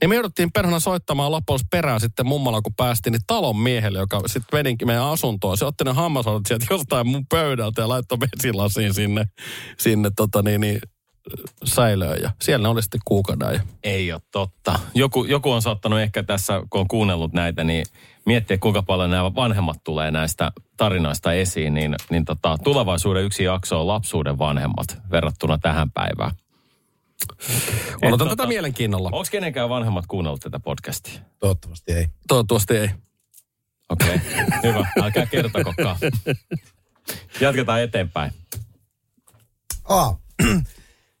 Niin me jouduttiin perhana soittamaan loppuun perään sitten mummalla, kun päästiin, niin talon miehelle, joka sitten veninkin meidän asuntoon. Se otti ne hammasaudat sieltä jostain mun pöydältä ja laittoi vesilasiin sinne säilöön. Ja siellä ne oli sitten kuukauden. Ei ole totta. Joku on saattanut ehkä tässä, kun on kuunnellut näitä, niin miettiä, kuinka paljon nämä vanhemmat tulee näistä tarinoista esiin, niin tulevaisuuden yksi jakso on lapsuuden vanhemmat verrattuna tähän päivään. Odotan tätä mielenkiinnolla. Onko kenenkään vanhemmat kuunnellut tätä podcastia? Toivottavasti ei. Okei, hyvä. Älkää kertokokaan. Jatketaan eteenpäin.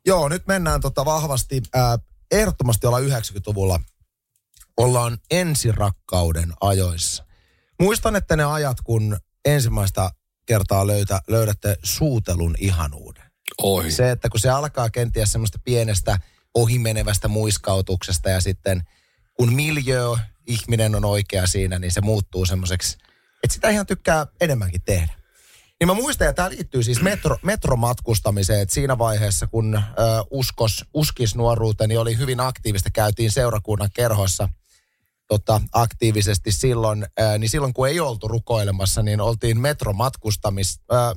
Joo, nyt mennään vahvasti. Ehdottomasti ollaan 90-luvulla. Ollaan ensirakkauden ajoissa. Muistan, että ne ajat, kun ensimmäistä kertaa löydätte suutelun ihanuuden. Oi. Se, että kun se alkaa kenties semmoista pienestä ohimenevästä muiskautuksesta ja sitten kun miljöö ihminen on oikea siinä, niin se muuttuu semmoiseksi, että sitä ihan tykkää enemmänkin tehdä. Niin mä muistan, ja tämä liittyy siis metromatkustamiseen, että siinä vaiheessa, kun uskisnuoruuteni oli hyvin aktiivista, käytiin seurakunnan kerhossa aktiivisesti silloin, niin silloin kun ei oltu rukoilemassa, niin oltiin metromatkustamista.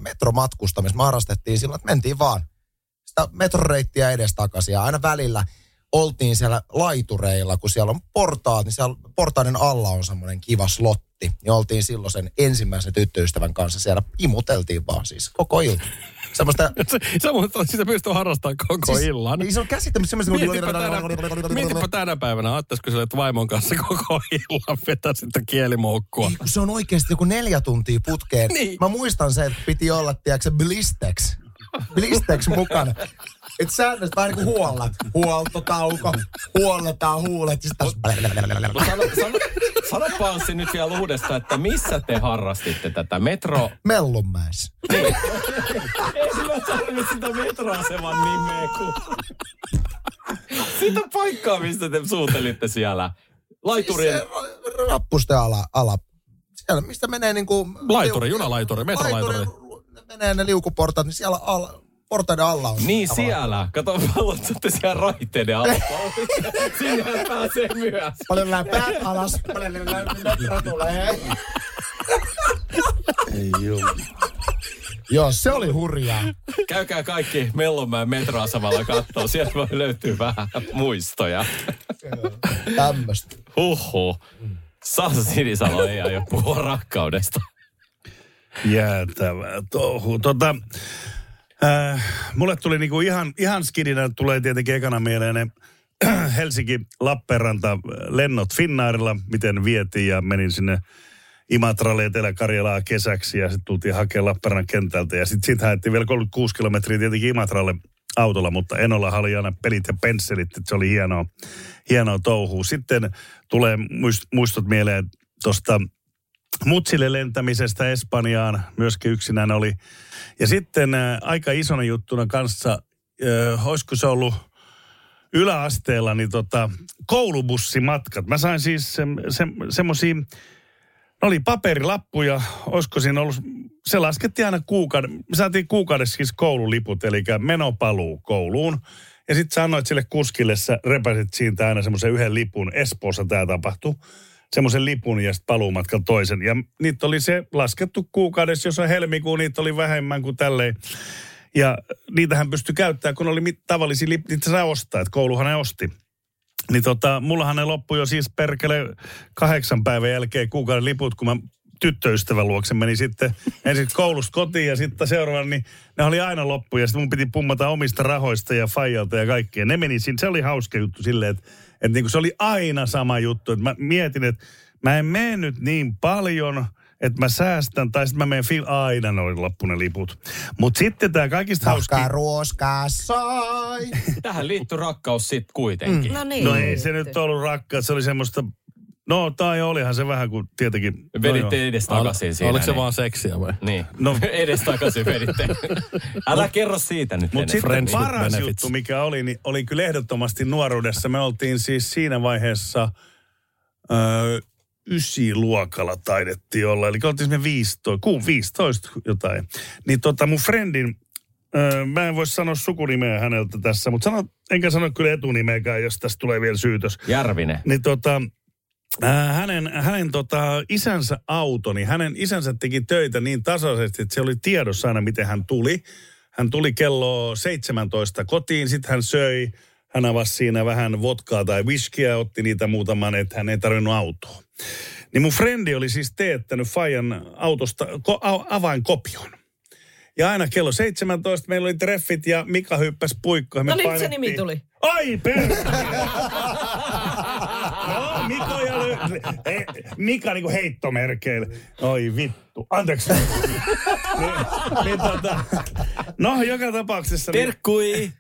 Me harrastettiin silloin, että mentiin vaan sitä metroreittiä edestakaisin ja aina välillä oltiin siellä laitureilla, kun siellä on portaat, niin siellä portaiden alla on semmoinen kiva slotti. Ja oltiin silloin sen ensimmäisen tyttöystävän kanssa siellä, imuteltiin vaan siis koko ilta. Semmoista... sitä pystyy harrastamaan koko illan. Niin se on käsittämättä semmoista... Mietipä tänä päivänä, ajattaisiko sille, että vaimon kanssa koko illan vetää sitä kielimoukkua. Se on oikeasti joku 4 tuntia putkeen. Niin. Mä muistan se, että piti olla, tiedätkö, Blistex mukana. Että säännöstä vähän niin kuin huoltotauko, huolletaan huulet. Sanoppa Anssi nyt vielä uudestaan, että missä te harrastitte tätä metroa? Mellunmäessä. Niin. Ei sinä tarvitse sitä metroaseman nimeä kuin... Sitä paikkaa, mistä te suutelitte siellä. Laiturin... Rappusten ala. Siellä, mistä menee niin kuin... Laituri, junalaituri, metrolaituri. Menee ne liukuportat, niin siellä ala... Portaiden alla on. Niin siellä. Kato, valotsatte siellä raiteiden alla. Sinnehän pääsee myös. Paljon läpäät alas. Paljon läpäät tulee. Ei juu. Joo, se oli hurjaa. Käykää kaikki Mellonmäen metroa samalla kattoo. Sieltä voi löytyä vähän muistoja. Tämmöstä. Huhhuh. Sasa Sinisalo ei aio puhua rakkaudesta. Jäätävää touhu. Mulle tuli niinku ihan skidinä, tulee tietenkin ekana mieleen ne Helsinki-Lappeenranta-lennot Finnairilla, miten vietiin ja menin sinne Imatralle Etelä-Karjalaa kesäksi ja sitten tultiin hakemaan Lappeenrannan kentältä ja sitten haettiin vielä 36 kilometriä tietenkin Imatralle autolla, mutta Enolla oli aina pelit ja pensselit, että se oli hienoa touhua. Sitten tulee muistot mieleen tuosta mutsille lentämisestä Espanjaan, myöskin yksinään oli. Ja sitten aika isona juttuna kanssa, olisiko se ollut yläasteella, niin koulubussimatkat. Mä sain siis semmosia, ne oli paperilappuja, olisiko siinä ollut, se laskettiin aina me saatiin kuukaudessa siis koululiput, eli menopaluu kouluun. Ja sitten sä annoit sille kuskille, sä repäsit siitä aina semmoisen yhden lipun, Espoossa tämä tapahtui, semmoisen lipun ja sitten paluumatkan toisen. Ja niitä oli se laskettu kuukaudessa, jos on helmikuu, niitä oli vähemmän kuin tälleen. Ja niitähän pystyi käyttämään, kun oli tavallisia lippuja, niitä saa ostaa, että kouluhan ne osti. Niin mullahan ne loppui jo siis perkele 8 päivän jälkeen kuukauden liput, kun mä tyttöystävän luokse menin sitten ensin koulusta kotiin ja sitten seuraavan, niin ne oli aina loppu. Ja sitten mun piti pummata omista rahoista ja faijalta ja kaikkea. Ne meni siinä, se oli hauska juttu silleen, että niin kuin se oli aina sama juttu. Että mä mietin, että mä en mene nyt niin paljon, että mä säästän, tai sitten mä menen aina noin loppu ne liput. Mutta sitten tämä kaikista hauski... ruoskaa sai. Tähän liittyy rakkaus sitten kuitenkin. No niin. No ei se nyt ollut rakkaus, se oli semmoista... No, tai olihan se vähän kuin tietenkin... Veditte edes takaisin siinä. Oliko se vaan seksiä vai? Niin. No edes takaisin veditte. Älä kerro siitä nyt. Mutta sitten paras juttu, mikä oli, niin oli kyllä ehdottomasti nuoruudessa. Me oltiin siis siinä vaiheessa 9-luokalla taidettiin olla. Eli oltiin me 15 jotain. Niin mun friendin, mä en voi sanoa sukunimeä häneltä tässä, mutta enkä sano kyllä etunimeäkään, jos tästä tulee vielä syytös. Järvinen. Niin hänen isänsä auto, niin hänen isänsä teki töitä niin tasaisesti, että se oli tiedossa aina, miten hän tuli. Hän tuli kello 17 kotiin, sitten hän söi, hän avasi siinä vähän vodkaa tai whiskiä, otti niitä muutaman, että hän ei tarvinnut autoa. Niin mun frendi oli siis teettänyt faijan autosta avainkopion. Ja aina kello 17 meillä oli treffit ja Mika hyppäsi puikkoon. No niin, se nimi tuli. Ai Mika ja Mika niinku heittomerkeillä. Oi vittu. Anteeksi. No, joka tapauksessa... Terkkui!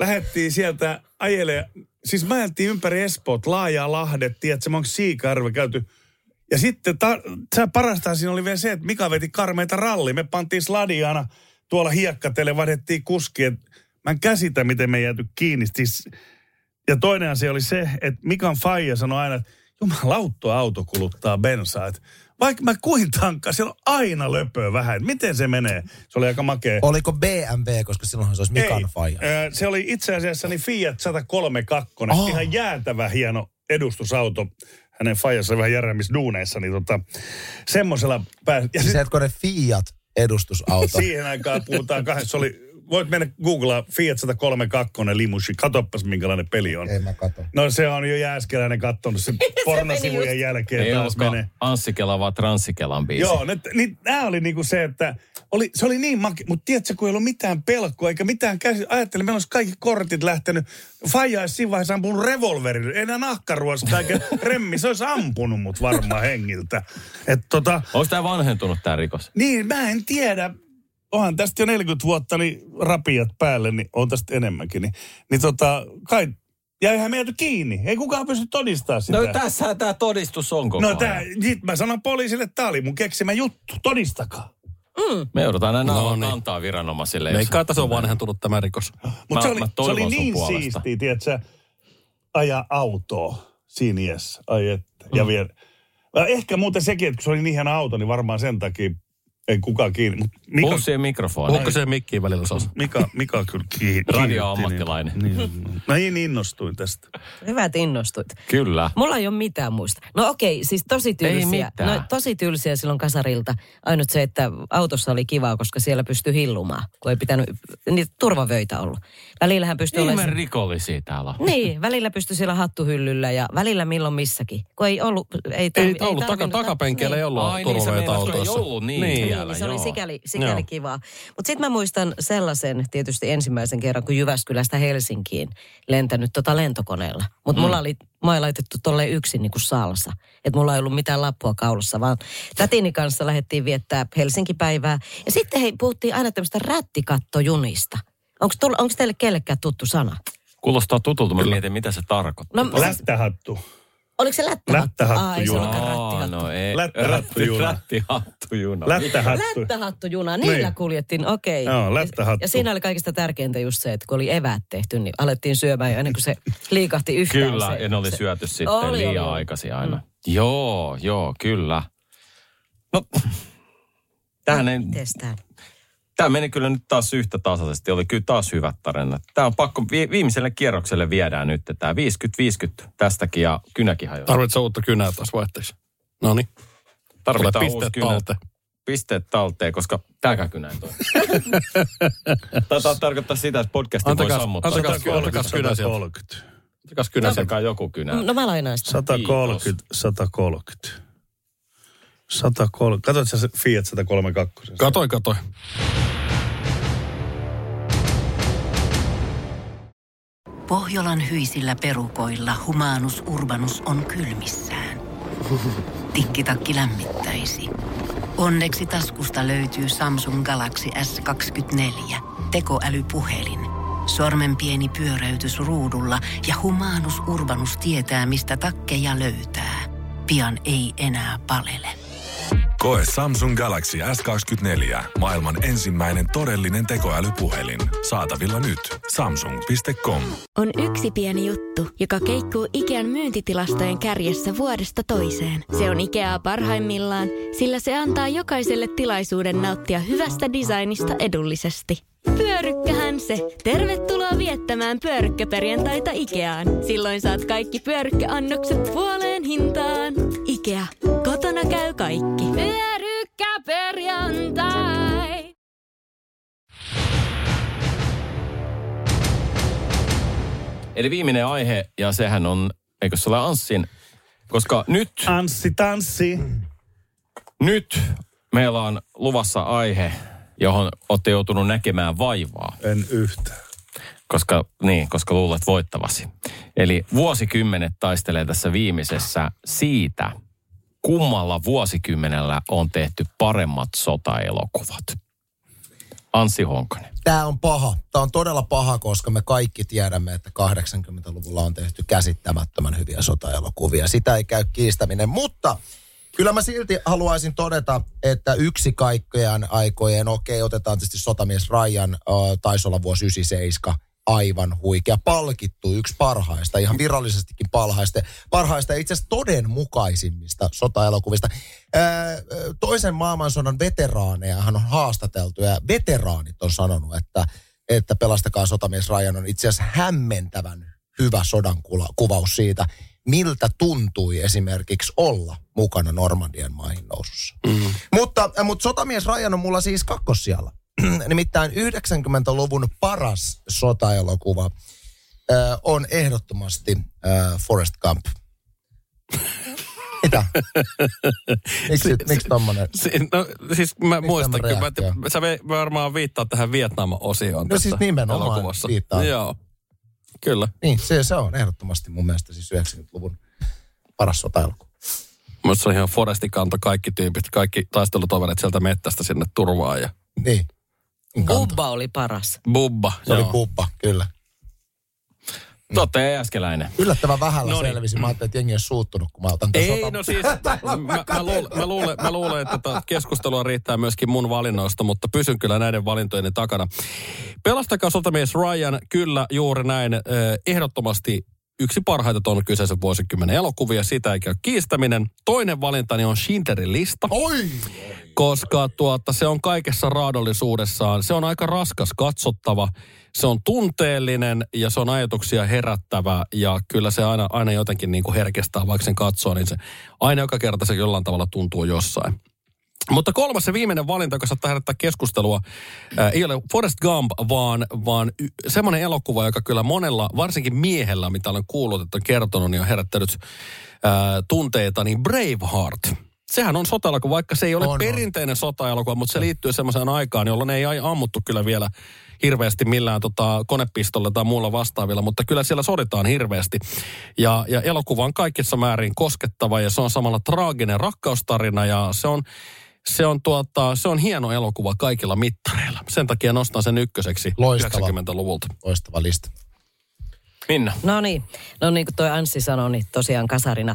Lähettiin sieltä ajelemaan. Siis mä ajeltiin ympäri Espoot, Laajaa, Lahdet, tiedätkö, mä oonko Siikarve käyty. Ja sitten parastaan siinä oli vielä se, että Mika veti karmeita rallia. Me pantiin sladiana tuolla hiekkatelle, vaihdettiin kuskien. Mä en käsitä, miten me ei jääty kiinni. Siis, ja toinen asia oli se, että Mikan faija sanoi aina, että jumalautto auto kuluttaa bensaa. Että vaikka mä kuinka tankkaan, siellä on aina löpöä vähän. Että miten se menee? Se oli aika makea. Oliko BMW, koska silloinhan se olisi Mikan faija? Se oli itse asiassa niin Fiat 132. Oh. Ihan jäätävä hieno edustusauto. Hänen faijansa oli vähän järjemmissä duuneissa. Niin semmoisella pääsi. Ja se, ne Fiat-edustusauto. Siihen aikaan puhutaan se oli... Voit mennä googlaa Fiat 132 limusi. Katoppas, minkälainen peli on. Ei mä katso. No se on jo Jääskeläinen kattonut sen pornosivujen jälkeen. Ei olkaa Anssi Kela, vaan Transsi Kelan biisi. Joo, nää oli niinku se, että se oli niin makea. Mutta tiedätkö, kun ei ollut mitään pelkoa eikä mitään käsitystä. Ajattelin, meillä olisi kaikki kortit lähtenyt. Faija olisi siinä vaiheessa ampunut revolverille. Ei enää nahkaruosta eikä remmi. Se olisi ampunut mut varmaan hengiltä. Olisi tää vanhentunut tää rikos? Niin, mä en tiedä. Onhan tästä jo 40 vuotta, niin rapiat päälle, niin on tästä enemmänkin. Kai, ja eihän me jääty kiinni. Ei kukaan pysty todistamaan sitä. No tässähän tämä todistus on koko ajan. Sit mä sanon poliisille, että tämä oli mun keksimä juttu. Todistakaa. Me joudutaan aina antaa viranomaisille. Meikkaa, että se on vanhentunut tämä rikos. Mutta se oli niin siistiä, tiedätkö, ajaa autoa siinä iässä. Ai että. Ja vielä. Ehkä muuten sekin, että kun se oli niin hieno auto, niin varmaan sen takia... Ei kukaan kiinni. Puhu siihen mikrofoniin. Puhukko siihen mikkiin välillä osaa? Mika kyllä kiinni. Radio-ammattilainen. Niin. Mä innostuin tästä. Hyvät innostuit. Kyllä. Mulla ei ole mitään muista. No okei, siis tosi tylsiä. No tosi tylsiä silloin kasarilta. Ainut se, että autossa oli kivaa, koska siellä pystyi hillumaan. Kun ei pitänyt niitä turvavöitä ollut. Välillähän pystyi olemaan... Ihme rikollisia täällä. Niin, välillä pystyi siellä hattuhyllyllä ja välillä milloin missäkin. Kun ei ollut... Ei ollut takapenkeillä, ei ollut turvavöitä autossa. Niin, se oli sikäli kivaa. Mutta sitten mä muistan sellaisen tietysti ensimmäisen kerran, kun Jyväskylästä Helsinkiin lentänyt lentokoneella. Mutta mulla oli, mä olin laitettu tolleen yksin niin kuin salsa. Että mulla ei ollut mitään lappua kaulussa, vaan tätini kanssa lähdettiin viettää Helsinki-päivää. Ja sitten puhuttiin aina tämmöistä rättikattojunista. Onko teille kellekään tuttu sana? Kuulostaa tutulta, mutta mietin, mitä se tarkoittaa. No, lättähattu. Oliko se lättähattu? Ai, se onkaan rattihattu. No ei. Lättähattujuna. Lättähattujuna. Niillä kuljettiin, okei. Okay. No, lättähattu. Ja siinä oli kaikista tärkeintä just se, että kun oli eväät tehty, niin alettiin syömään jo ennen kuin se liikahti yhtään. Kyllä, ja ne oli syöty sitten liian aikaisin aina. Mm. Joo, kyllä. No, tämä meni kyllä nyt taas yhtä tasaisesti. Oli kyllä taas hyvät tarinat. Tämä on pakko, viimeiselle kierrokselle viedään nyt tämä 50-50 tästäkin ja kynäkin hajoaa. Tarvitsetko uutta kynää taas vaihteeksi? No niin. Tarvitaan uusi kynä. Pisteet talteen, koska tämäkään kynä ei toimi. Tämä tarkoittaa sitä, että podcastin voi sammuttaa. Antakas kynä sieltä. 130. Antakas kynä sieltä. Joku kynä. No mä lainaan sitä. 130. 103. Katoit sä Fiat 132? Katoin. Pohjolan hyisillä perukoilla Humanus Urbanus on kylmissään. Tikkitakki lämmittäisi. Onneksi taskusta löytyy Samsung Galaxy S24. Tekoälypuhelin. Sormen pieni pyöräytys ruudulla ja Humanus Urbanus tietää, mistä takkeja löytää. Pian ei enää palele. Koe Samsung Galaxy S24. Maailman ensimmäinen todellinen tekoälypuhelin. Saatavilla nyt. Samsung.com. On yksi pieni juttu, joka keikkuu Ikean myyntitilastojen kärjessä vuodesta toiseen. Se on Ikeaa parhaimmillaan, sillä se antaa jokaiselle tilaisuuden nauttia hyvästä designista edullisesti. Pyörykkähän se. Tervetuloa viettämään pyörykkäperjantaita Ikeaan. Silloin saat kaikki pyörykkäannokset puoleen hintaan. Ikea. Kotona käy kaikki. Pyörykkäperjantai. Eli viimeinen aihe, ja sehän on, eikö se ole Anssin? Koska nyt... Anssi tanssi. Nyt meillä on luvassa aihe, johon olette joutunut näkemään vaivaa. En yhtään. Koska luulet voittavasi. Eli vuosikymmenet taistelee tässä viimeisessä siitä, kummalla vuosikymmenellä on tehty paremmat sotaelokuvat. Anssi Honkanen. Tämä on paha. Tämä on todella paha, koska me kaikki tiedämme, että 80-luvulla on tehty käsittämättömän hyviä sotaelokuvia. Sitä ei käy kiistäminen, mutta... Kyllä mä silti haluaisin todeta, että yksi kaikkien aikojen, otetaan tietysti Sotamies Ryan, taisi olla vuosi 97, aivan huikea, palkittu yksi parhaista, ihan virallisestikin parhaista ja itse asiassa todenmukaisimmista sotaelokuvista. Toisen maailmansodan veteraanejahan on haastateltu ja veteraanit on sanonut, että Pelastakaa Sotamies Ryan on itse asiassa hämmentävän hyvä sodan kuvaus siitä, miltä tuntui esimerkiksi olla mukana Normandian maihin nousussa. Mm. Mutta Sotamies Ryan on mulla siis kakkossijalla. Nimittäin 90-luvun paras sotaelokuva on ehdottomasti Forrest Gump. Mitä? Miksi tommonen? Mä muistan kyllä. Sä varmaan viittaat tähän Vietnam-osioon. No siis nimenomaan elokuvassa. Viittaan. Joo. Kyllä. Niin, se on ehdottomasti mun mielestä siis 90-luvun paras sotaelokuva. Mun se on ihan Forestikanto kaikki tyypit, kaikki taistelutoverit sieltä mettästä sinne turvaan. Ja... Niin. Bubba oli paras. Bubba, se joo. Oli Bubba, kyllä. Totta, äskeläinen. Yllättävän vähällä selvisi. Mä ajattelin, että jengi on suuttunut, kun mä otan tämän sotan. Ei, no siis, mä luulen, että keskustelua riittää myöskin mun valinnoista, mutta pysyn kyllä näiden valintojeni takana. Pelastakaa Sotamies Ryan, kyllä juuri näin. Ehdottomasti yksi parhaita tuon kyseisen vuosikymmenen elokuvia, sitä ei käy kiistäminen. Toinen valintani on Schindlerin lista. Oi! Koska se on kaikessa raadollisuudessaan, se on aika raskas katsottava, se on tunteellinen ja se on ajatuksia herättävä ja kyllä se aina jotenkin niin kuin herkestää, vaikka sen katsoo, niin se aina joka kerta se jollain tavalla tuntuu jossain. Mutta kolmas ja viimeinen valinta, joka saattaa herättää keskustelua, ei ole Forrest Gump, vaan semmoinen elokuva, joka kyllä monella, varsinkin miehellä, mitä olen kuullut, että on kertonut, niin on herättänyt tunteita, niin Braveheart. Sehän on sotaelokuva, vaikka se ei ole perinteinen sotaelokuva, mutta se liittyy semmoiseen aikaan, jolloin ei ammuttu kyllä vielä hirveästi millään konepistolla tai muulla vastaavilla, mutta kyllä siellä soditaan hirveästi. Ja elokuva on kaikissa määrin koskettava ja se on samalla traaginen rakkaustarina ja se on Se on hieno elokuva kaikilla mittareilla. Sen takia nostan sen ykköseksi 90-luvulta. Loistava lista. Minna. No niin kuin toi Anssi sanoi, niin tosiaan kasarina.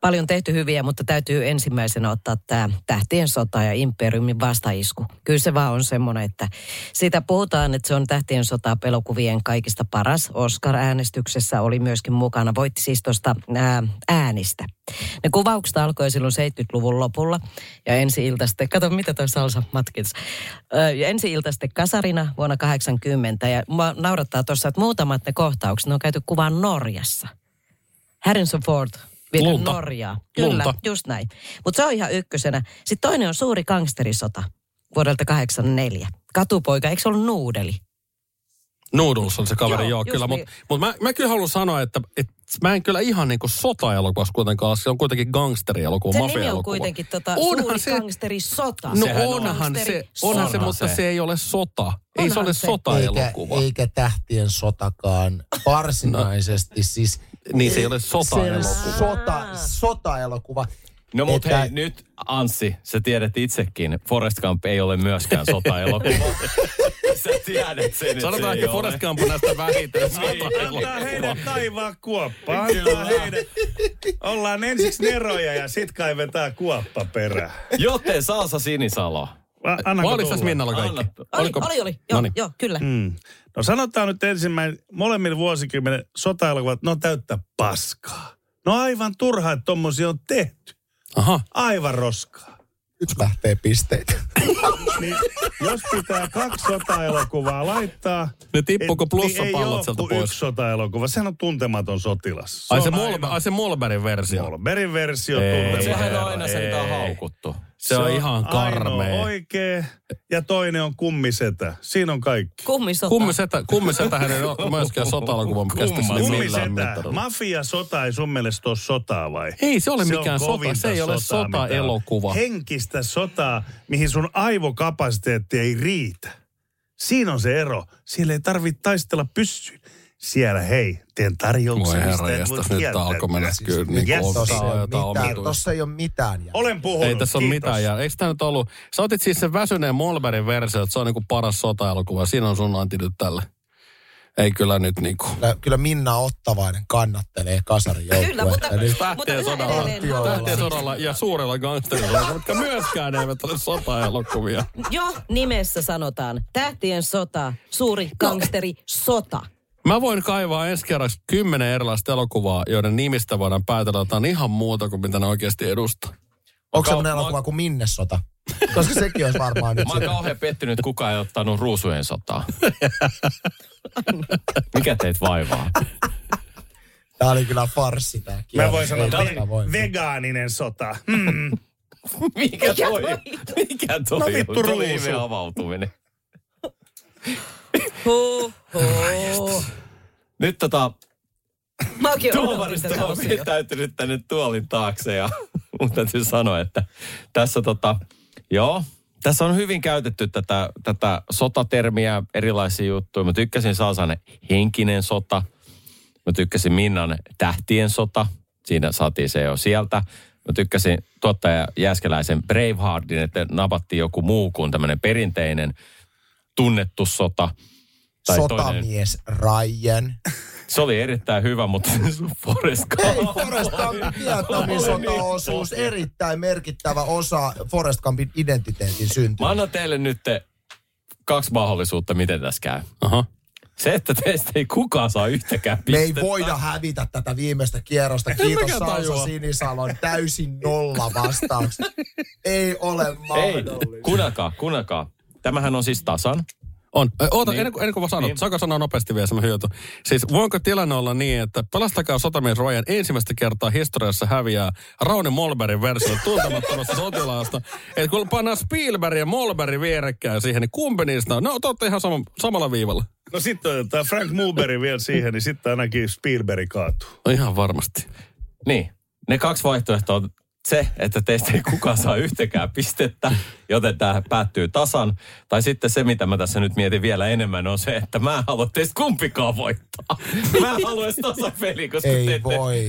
Paljon tehty hyviä, mutta täytyy ensimmäisenä ottaa tämä Tähtien sota ja Imperiumin vastaisku. Kyllä se vaan on semmoinen, että siitä puhutaan, että se on Tähtien sota -elokuvien kaikista paras. Oscar-äänestyksessä oli myöskin mukana. Voitti siis tuosta äänistä. Ne kuvaukset alkoi silloin 70-luvun lopulla ja ensi ilta sitten kasarina vuonna 80. Ja mua naurattaa tuossa, että muutamat ne kohtaukset ne on käyty kuvaan Norjassa. Harrison Ford. Lunta. Norjaa. Kyllä, lunta. Just näin. Mutta se on ihan ykkösenä. Sitten toinen on Suuri gangsterisota vuodelta 1984. Katupoika, eikö se ollut Nuudeli? Noodles on se kaveri, joo kyllä. Niin. Mutta mä kyllä haluan sanoa, että mä en kyllä ihan niin kuin sota-elokuvassa kuitenkaan. Se on kuitenkin gangsterielokuva, mafia-elokuva. Se nimi on kuitenkin Suuri gangsterisota. No onhan se, mutta se ei ole sota. Ei se ole sota-elokuva. Eikä Tähtien sotakaan varsinaisesti siis. Niin se ei ole sota-elokuva. Sota-elokuva. No mut hei, nyt Anssi, sä tiedät itsekin, Forrest Gump ei ole myöskään sota-elokuva. Sä tiedät sen, sanotaan, että Forrest Gump on näistä vähintään sota-elokuva. Antaa heidän kaivaa kuoppaa. Ollaan ensiksi neroja ja sit kaivetaan kuoppa perään. Joten Saasa Sinisalo. Oliko tässä Minnalla kaikki? Oli. Joo, kyllä. Mm. No sanotaan nyt ensimmäinen, molemmilla vuosikymmenen sota-elokuvat, ne on täyttä paskaa. No aivan turhaa, että tommosia on tehty. Aha. Aivan roskaa. Nyt lähtee pisteitä. Niin, jos pitää kaksi sota-elokuvaa laittaa. Ne tippuuko plussapallot sieltä pois? Ei ole yksi sota-elokuva. Sehän on Tuntematon sotilas. Se Molbergin versio. Molbergin versio Tuntematon. Sehän on aina se, mitä on haukuttu. Se on ihan karmea. Ainoa oikee. Ja toinen on Kummisetä. Siinä on kaikki. Kummisetähän ei ole myöskään sota-elokuvan käsitykseni millään mittarilla. Mafia-sota ei sun mielestä ole sotaa vai? Ei se ole mikään sota. Se ei ole sota-elokuva. Henkistä sotaa, mihin sun aivokapasiteetti ei riitä. Siinä on se ero. Siellä ei tarvitse taistella pyssyyn. Siellä hei, teen tarjouksen, mistä en voi kieltää. Nyt tämä alkoi mennä kyllä niin osaa jotain omituista. Tuossa ei ole mitään. Olen puhunut, ei tässä ole mitään. Eikö tämä nyt ollut? Sä otit siis sen väsyneen Molbergin versio, että se on niinku paras sota-elokuva. Siinä on sun anti nyt tälle. Ei kyllä nyt niinku. Kyllä Minna Ottavainen kannattelee kasarin joukkuetta. Kyllä, mutta Tähtien sodalla ja Suurella gangsterilla, mutta myöskään eivät ole sota-elokuvia. Jo nimessä sanotaan Tähtien sota, Suuri gangsteri, sota. Mä voin kaivaa ensi kerraksi 10 erilaista elokuvaa, joiden nimistä voidaan päätellä jotain ihan muuta kuin mitä ne oikeasti edustaa. Onko semmoinen elokuva kuin Minnesota? Koska sekin olisi varmaan nyt. Mä oon kauhean pettynyt, kukaan ei ottanut Ruusujen sotaa. Mikä teitä vaivaa? Tää oli kyllä farssi tää kieli. Mä voin sanoa, vegaaninen sota. Mikä toi? No vittu Ruusu. Avautuminen. Nyt tuomarista on pitäytynyt tänne tuolin taakse ja mun täytyy sanoa, että tässä tässä on hyvin käytetty tätä sotatermiä, erilaisia juttuja. Mä tykkäsin Saasan henkinen sota, mä tykkäsin Minnan Tähtien sota, siinä saatiin se jo sieltä. Mä tykkäsin tuottaja Jääskeläisen Braveheartin, että napattiin joku muu kuin tämmöinen perinteinen tunnettu sota. Tai sotamies toinen. Ryan. Se oli erittäin hyvä, mutta Forrest Gumpin. Ei, Forrest Gumpin Vietnamin sotaosuus, erittäin merkittävä osa Forrest Gumpin identiteetin syntyä. Mä annan teille nyt 2 mahdollisuutta, miten tässä käy. Aha. Se, että teistä ei kukaan saa yhtäkään pistettä. Me ei voida hävitä tätä viimeistä kierrosta. Kiitos Saasa Sinisalon täysin nolla vastaus. Ei ole mahdollista. Kuunnelkaa. Tämähän on siis tasan. On. Oota, niin, ennen kuin mä sanon. Niin. Saanko sanoa nopeasti vielä semmoinen hyöty? Siis voinko tilanne olla niin, että Pelastakaa sotamies Ryan ensimmäistä kertaa historiassa häviää Raune Molbergin versio Tuntemattomasta sotilaasta. Että kun pannaan Spielberg ja Molberg vierekkäin siihen, niin kumpi niistä on? No, te olette ihan samalla viivalla. No sitten tämä Frank Mulberry vielä siihen, niin sitten ainakin Spielberg kaatuu. No ihan varmasti. Niin. Ne 2 vaihtoehtoa on se, että teistä ei kukaan saa yhtäkään pistettä, joten tämä päättyy tasan. Tai sitten se, mitä mä tässä nyt mietin vielä enemmän, on se, että mä en halua teistä kumpikaan voittaa. Mä haluaisin tasapeliä, koska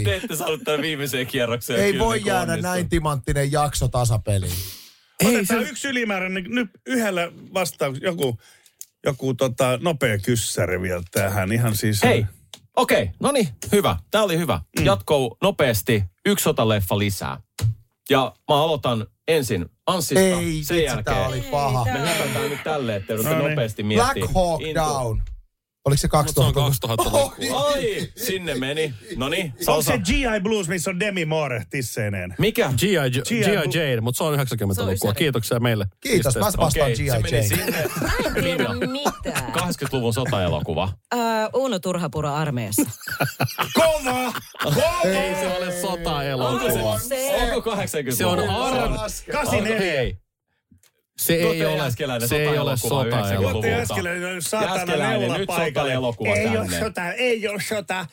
te ette saanut tämän viimeiseen kierrokseen. Ei voi jäädä onnistunut. Näin timanttinen jakso tasapeliin. Otetaan se... yksi ylimääräinen, nyt yhdellä vastaus, joku nopea kyssäri vielä tähän, ihan siis... Hei, okei, no niin, hyvä, tää oli hyvä. Jatkuu nopeasti, yksi sotaleffa lisää. Ja mä aloitan ensin Anssista, ei, sen jälkeen. Ei, oli paha. Me hypätään nyt tälleen, että joudutte nopeasti miettimään. Black Hawk Down. Oliko se 2000-luvulla? Oi, sinne meni. Noniin. Onko se G.I. Blues, missä on Demi Moore tisseineen? Mikä? G.I. Jane, mutta se on 90-lukua. Kiitoksia meille. Kiitos, mä vastaan G.I. Jane. Okei, se meni sinne. Mitä? 80-luvun sotaelokuva. Uno Turhapuro armeessa. Kova! Ei se ole sotaelokuva. Onko 80-luvun? Se on arme. 84. Se ei ole sotaelokuva. Tuotte Jääskeläinen, saatana neula paikalle. Ei ole sota.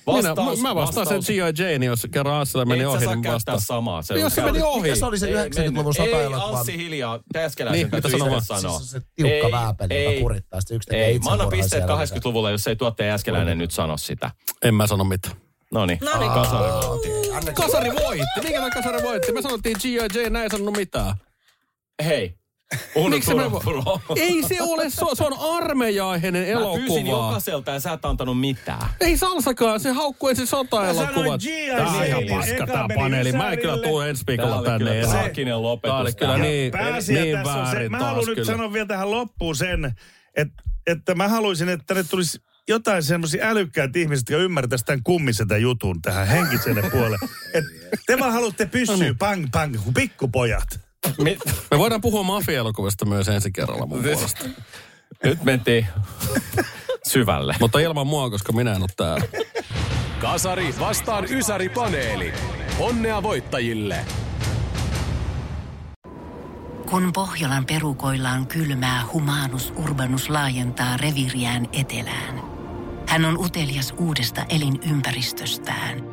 Mä vastaan sen G.I. Jane, jos kerran Anssilla meni ohi, niin vastaan. Samaa. Jos se meni ohi. Se oli se 90-luvun sotaelokuva. Ei, Anssi hiljaa. Jääskeläisen täytyy itse sanoa. Se tiukka vääpeli, joka kurittaa sitä yksi tekee itse. Mä annan pisteet 80-luvulla, jos ei tuotte Jääskeläinen nyt sano sitä. En mä sano mitään. Noniin. Kasari voitti. Mikä tämä kasari voitti? Me sanottiin G.I. Jane, näin ei sanonut mitään. Hei. Ei se ole, se on armeijainen elokuva. Mä pyysin jokaiselta ja sä et antanut mitään. Ei salsakaan, se haukkuu ensin sotaelokuvat. Tää on ihan paska tää paneeli. Mä en kyllä tule ensi viikolla tänne enää. Tää oli kyllä lopetus. Tää oli kyllä niin väärin. Mä haluan nyt sanoa vielä tähän loppuun sen, että mä haluaisin, että ne tulisi jotain semmoisia älykkäitä ihmisiä, jotka ymmärtäisi tämän kummisetä jutun tähän henkiselle puolelle. Te vaan haluatte pyssyä, pang, pang, pikkupojat. Me voidaan puhua mafia-elokuvista myös ensi kerralla mun puolesta. Nyt mentiin syvälle. Mutta ilman mua, koska minä en ole täällä. Kasari vastaan Ysäri-paneeli. Onnea voittajille! Kun Pohjolan perukoillaan kylmää, Humanus Urbanus laajentaa reviiriään etelään. Hän on utelias uudesta elinympäristöstään.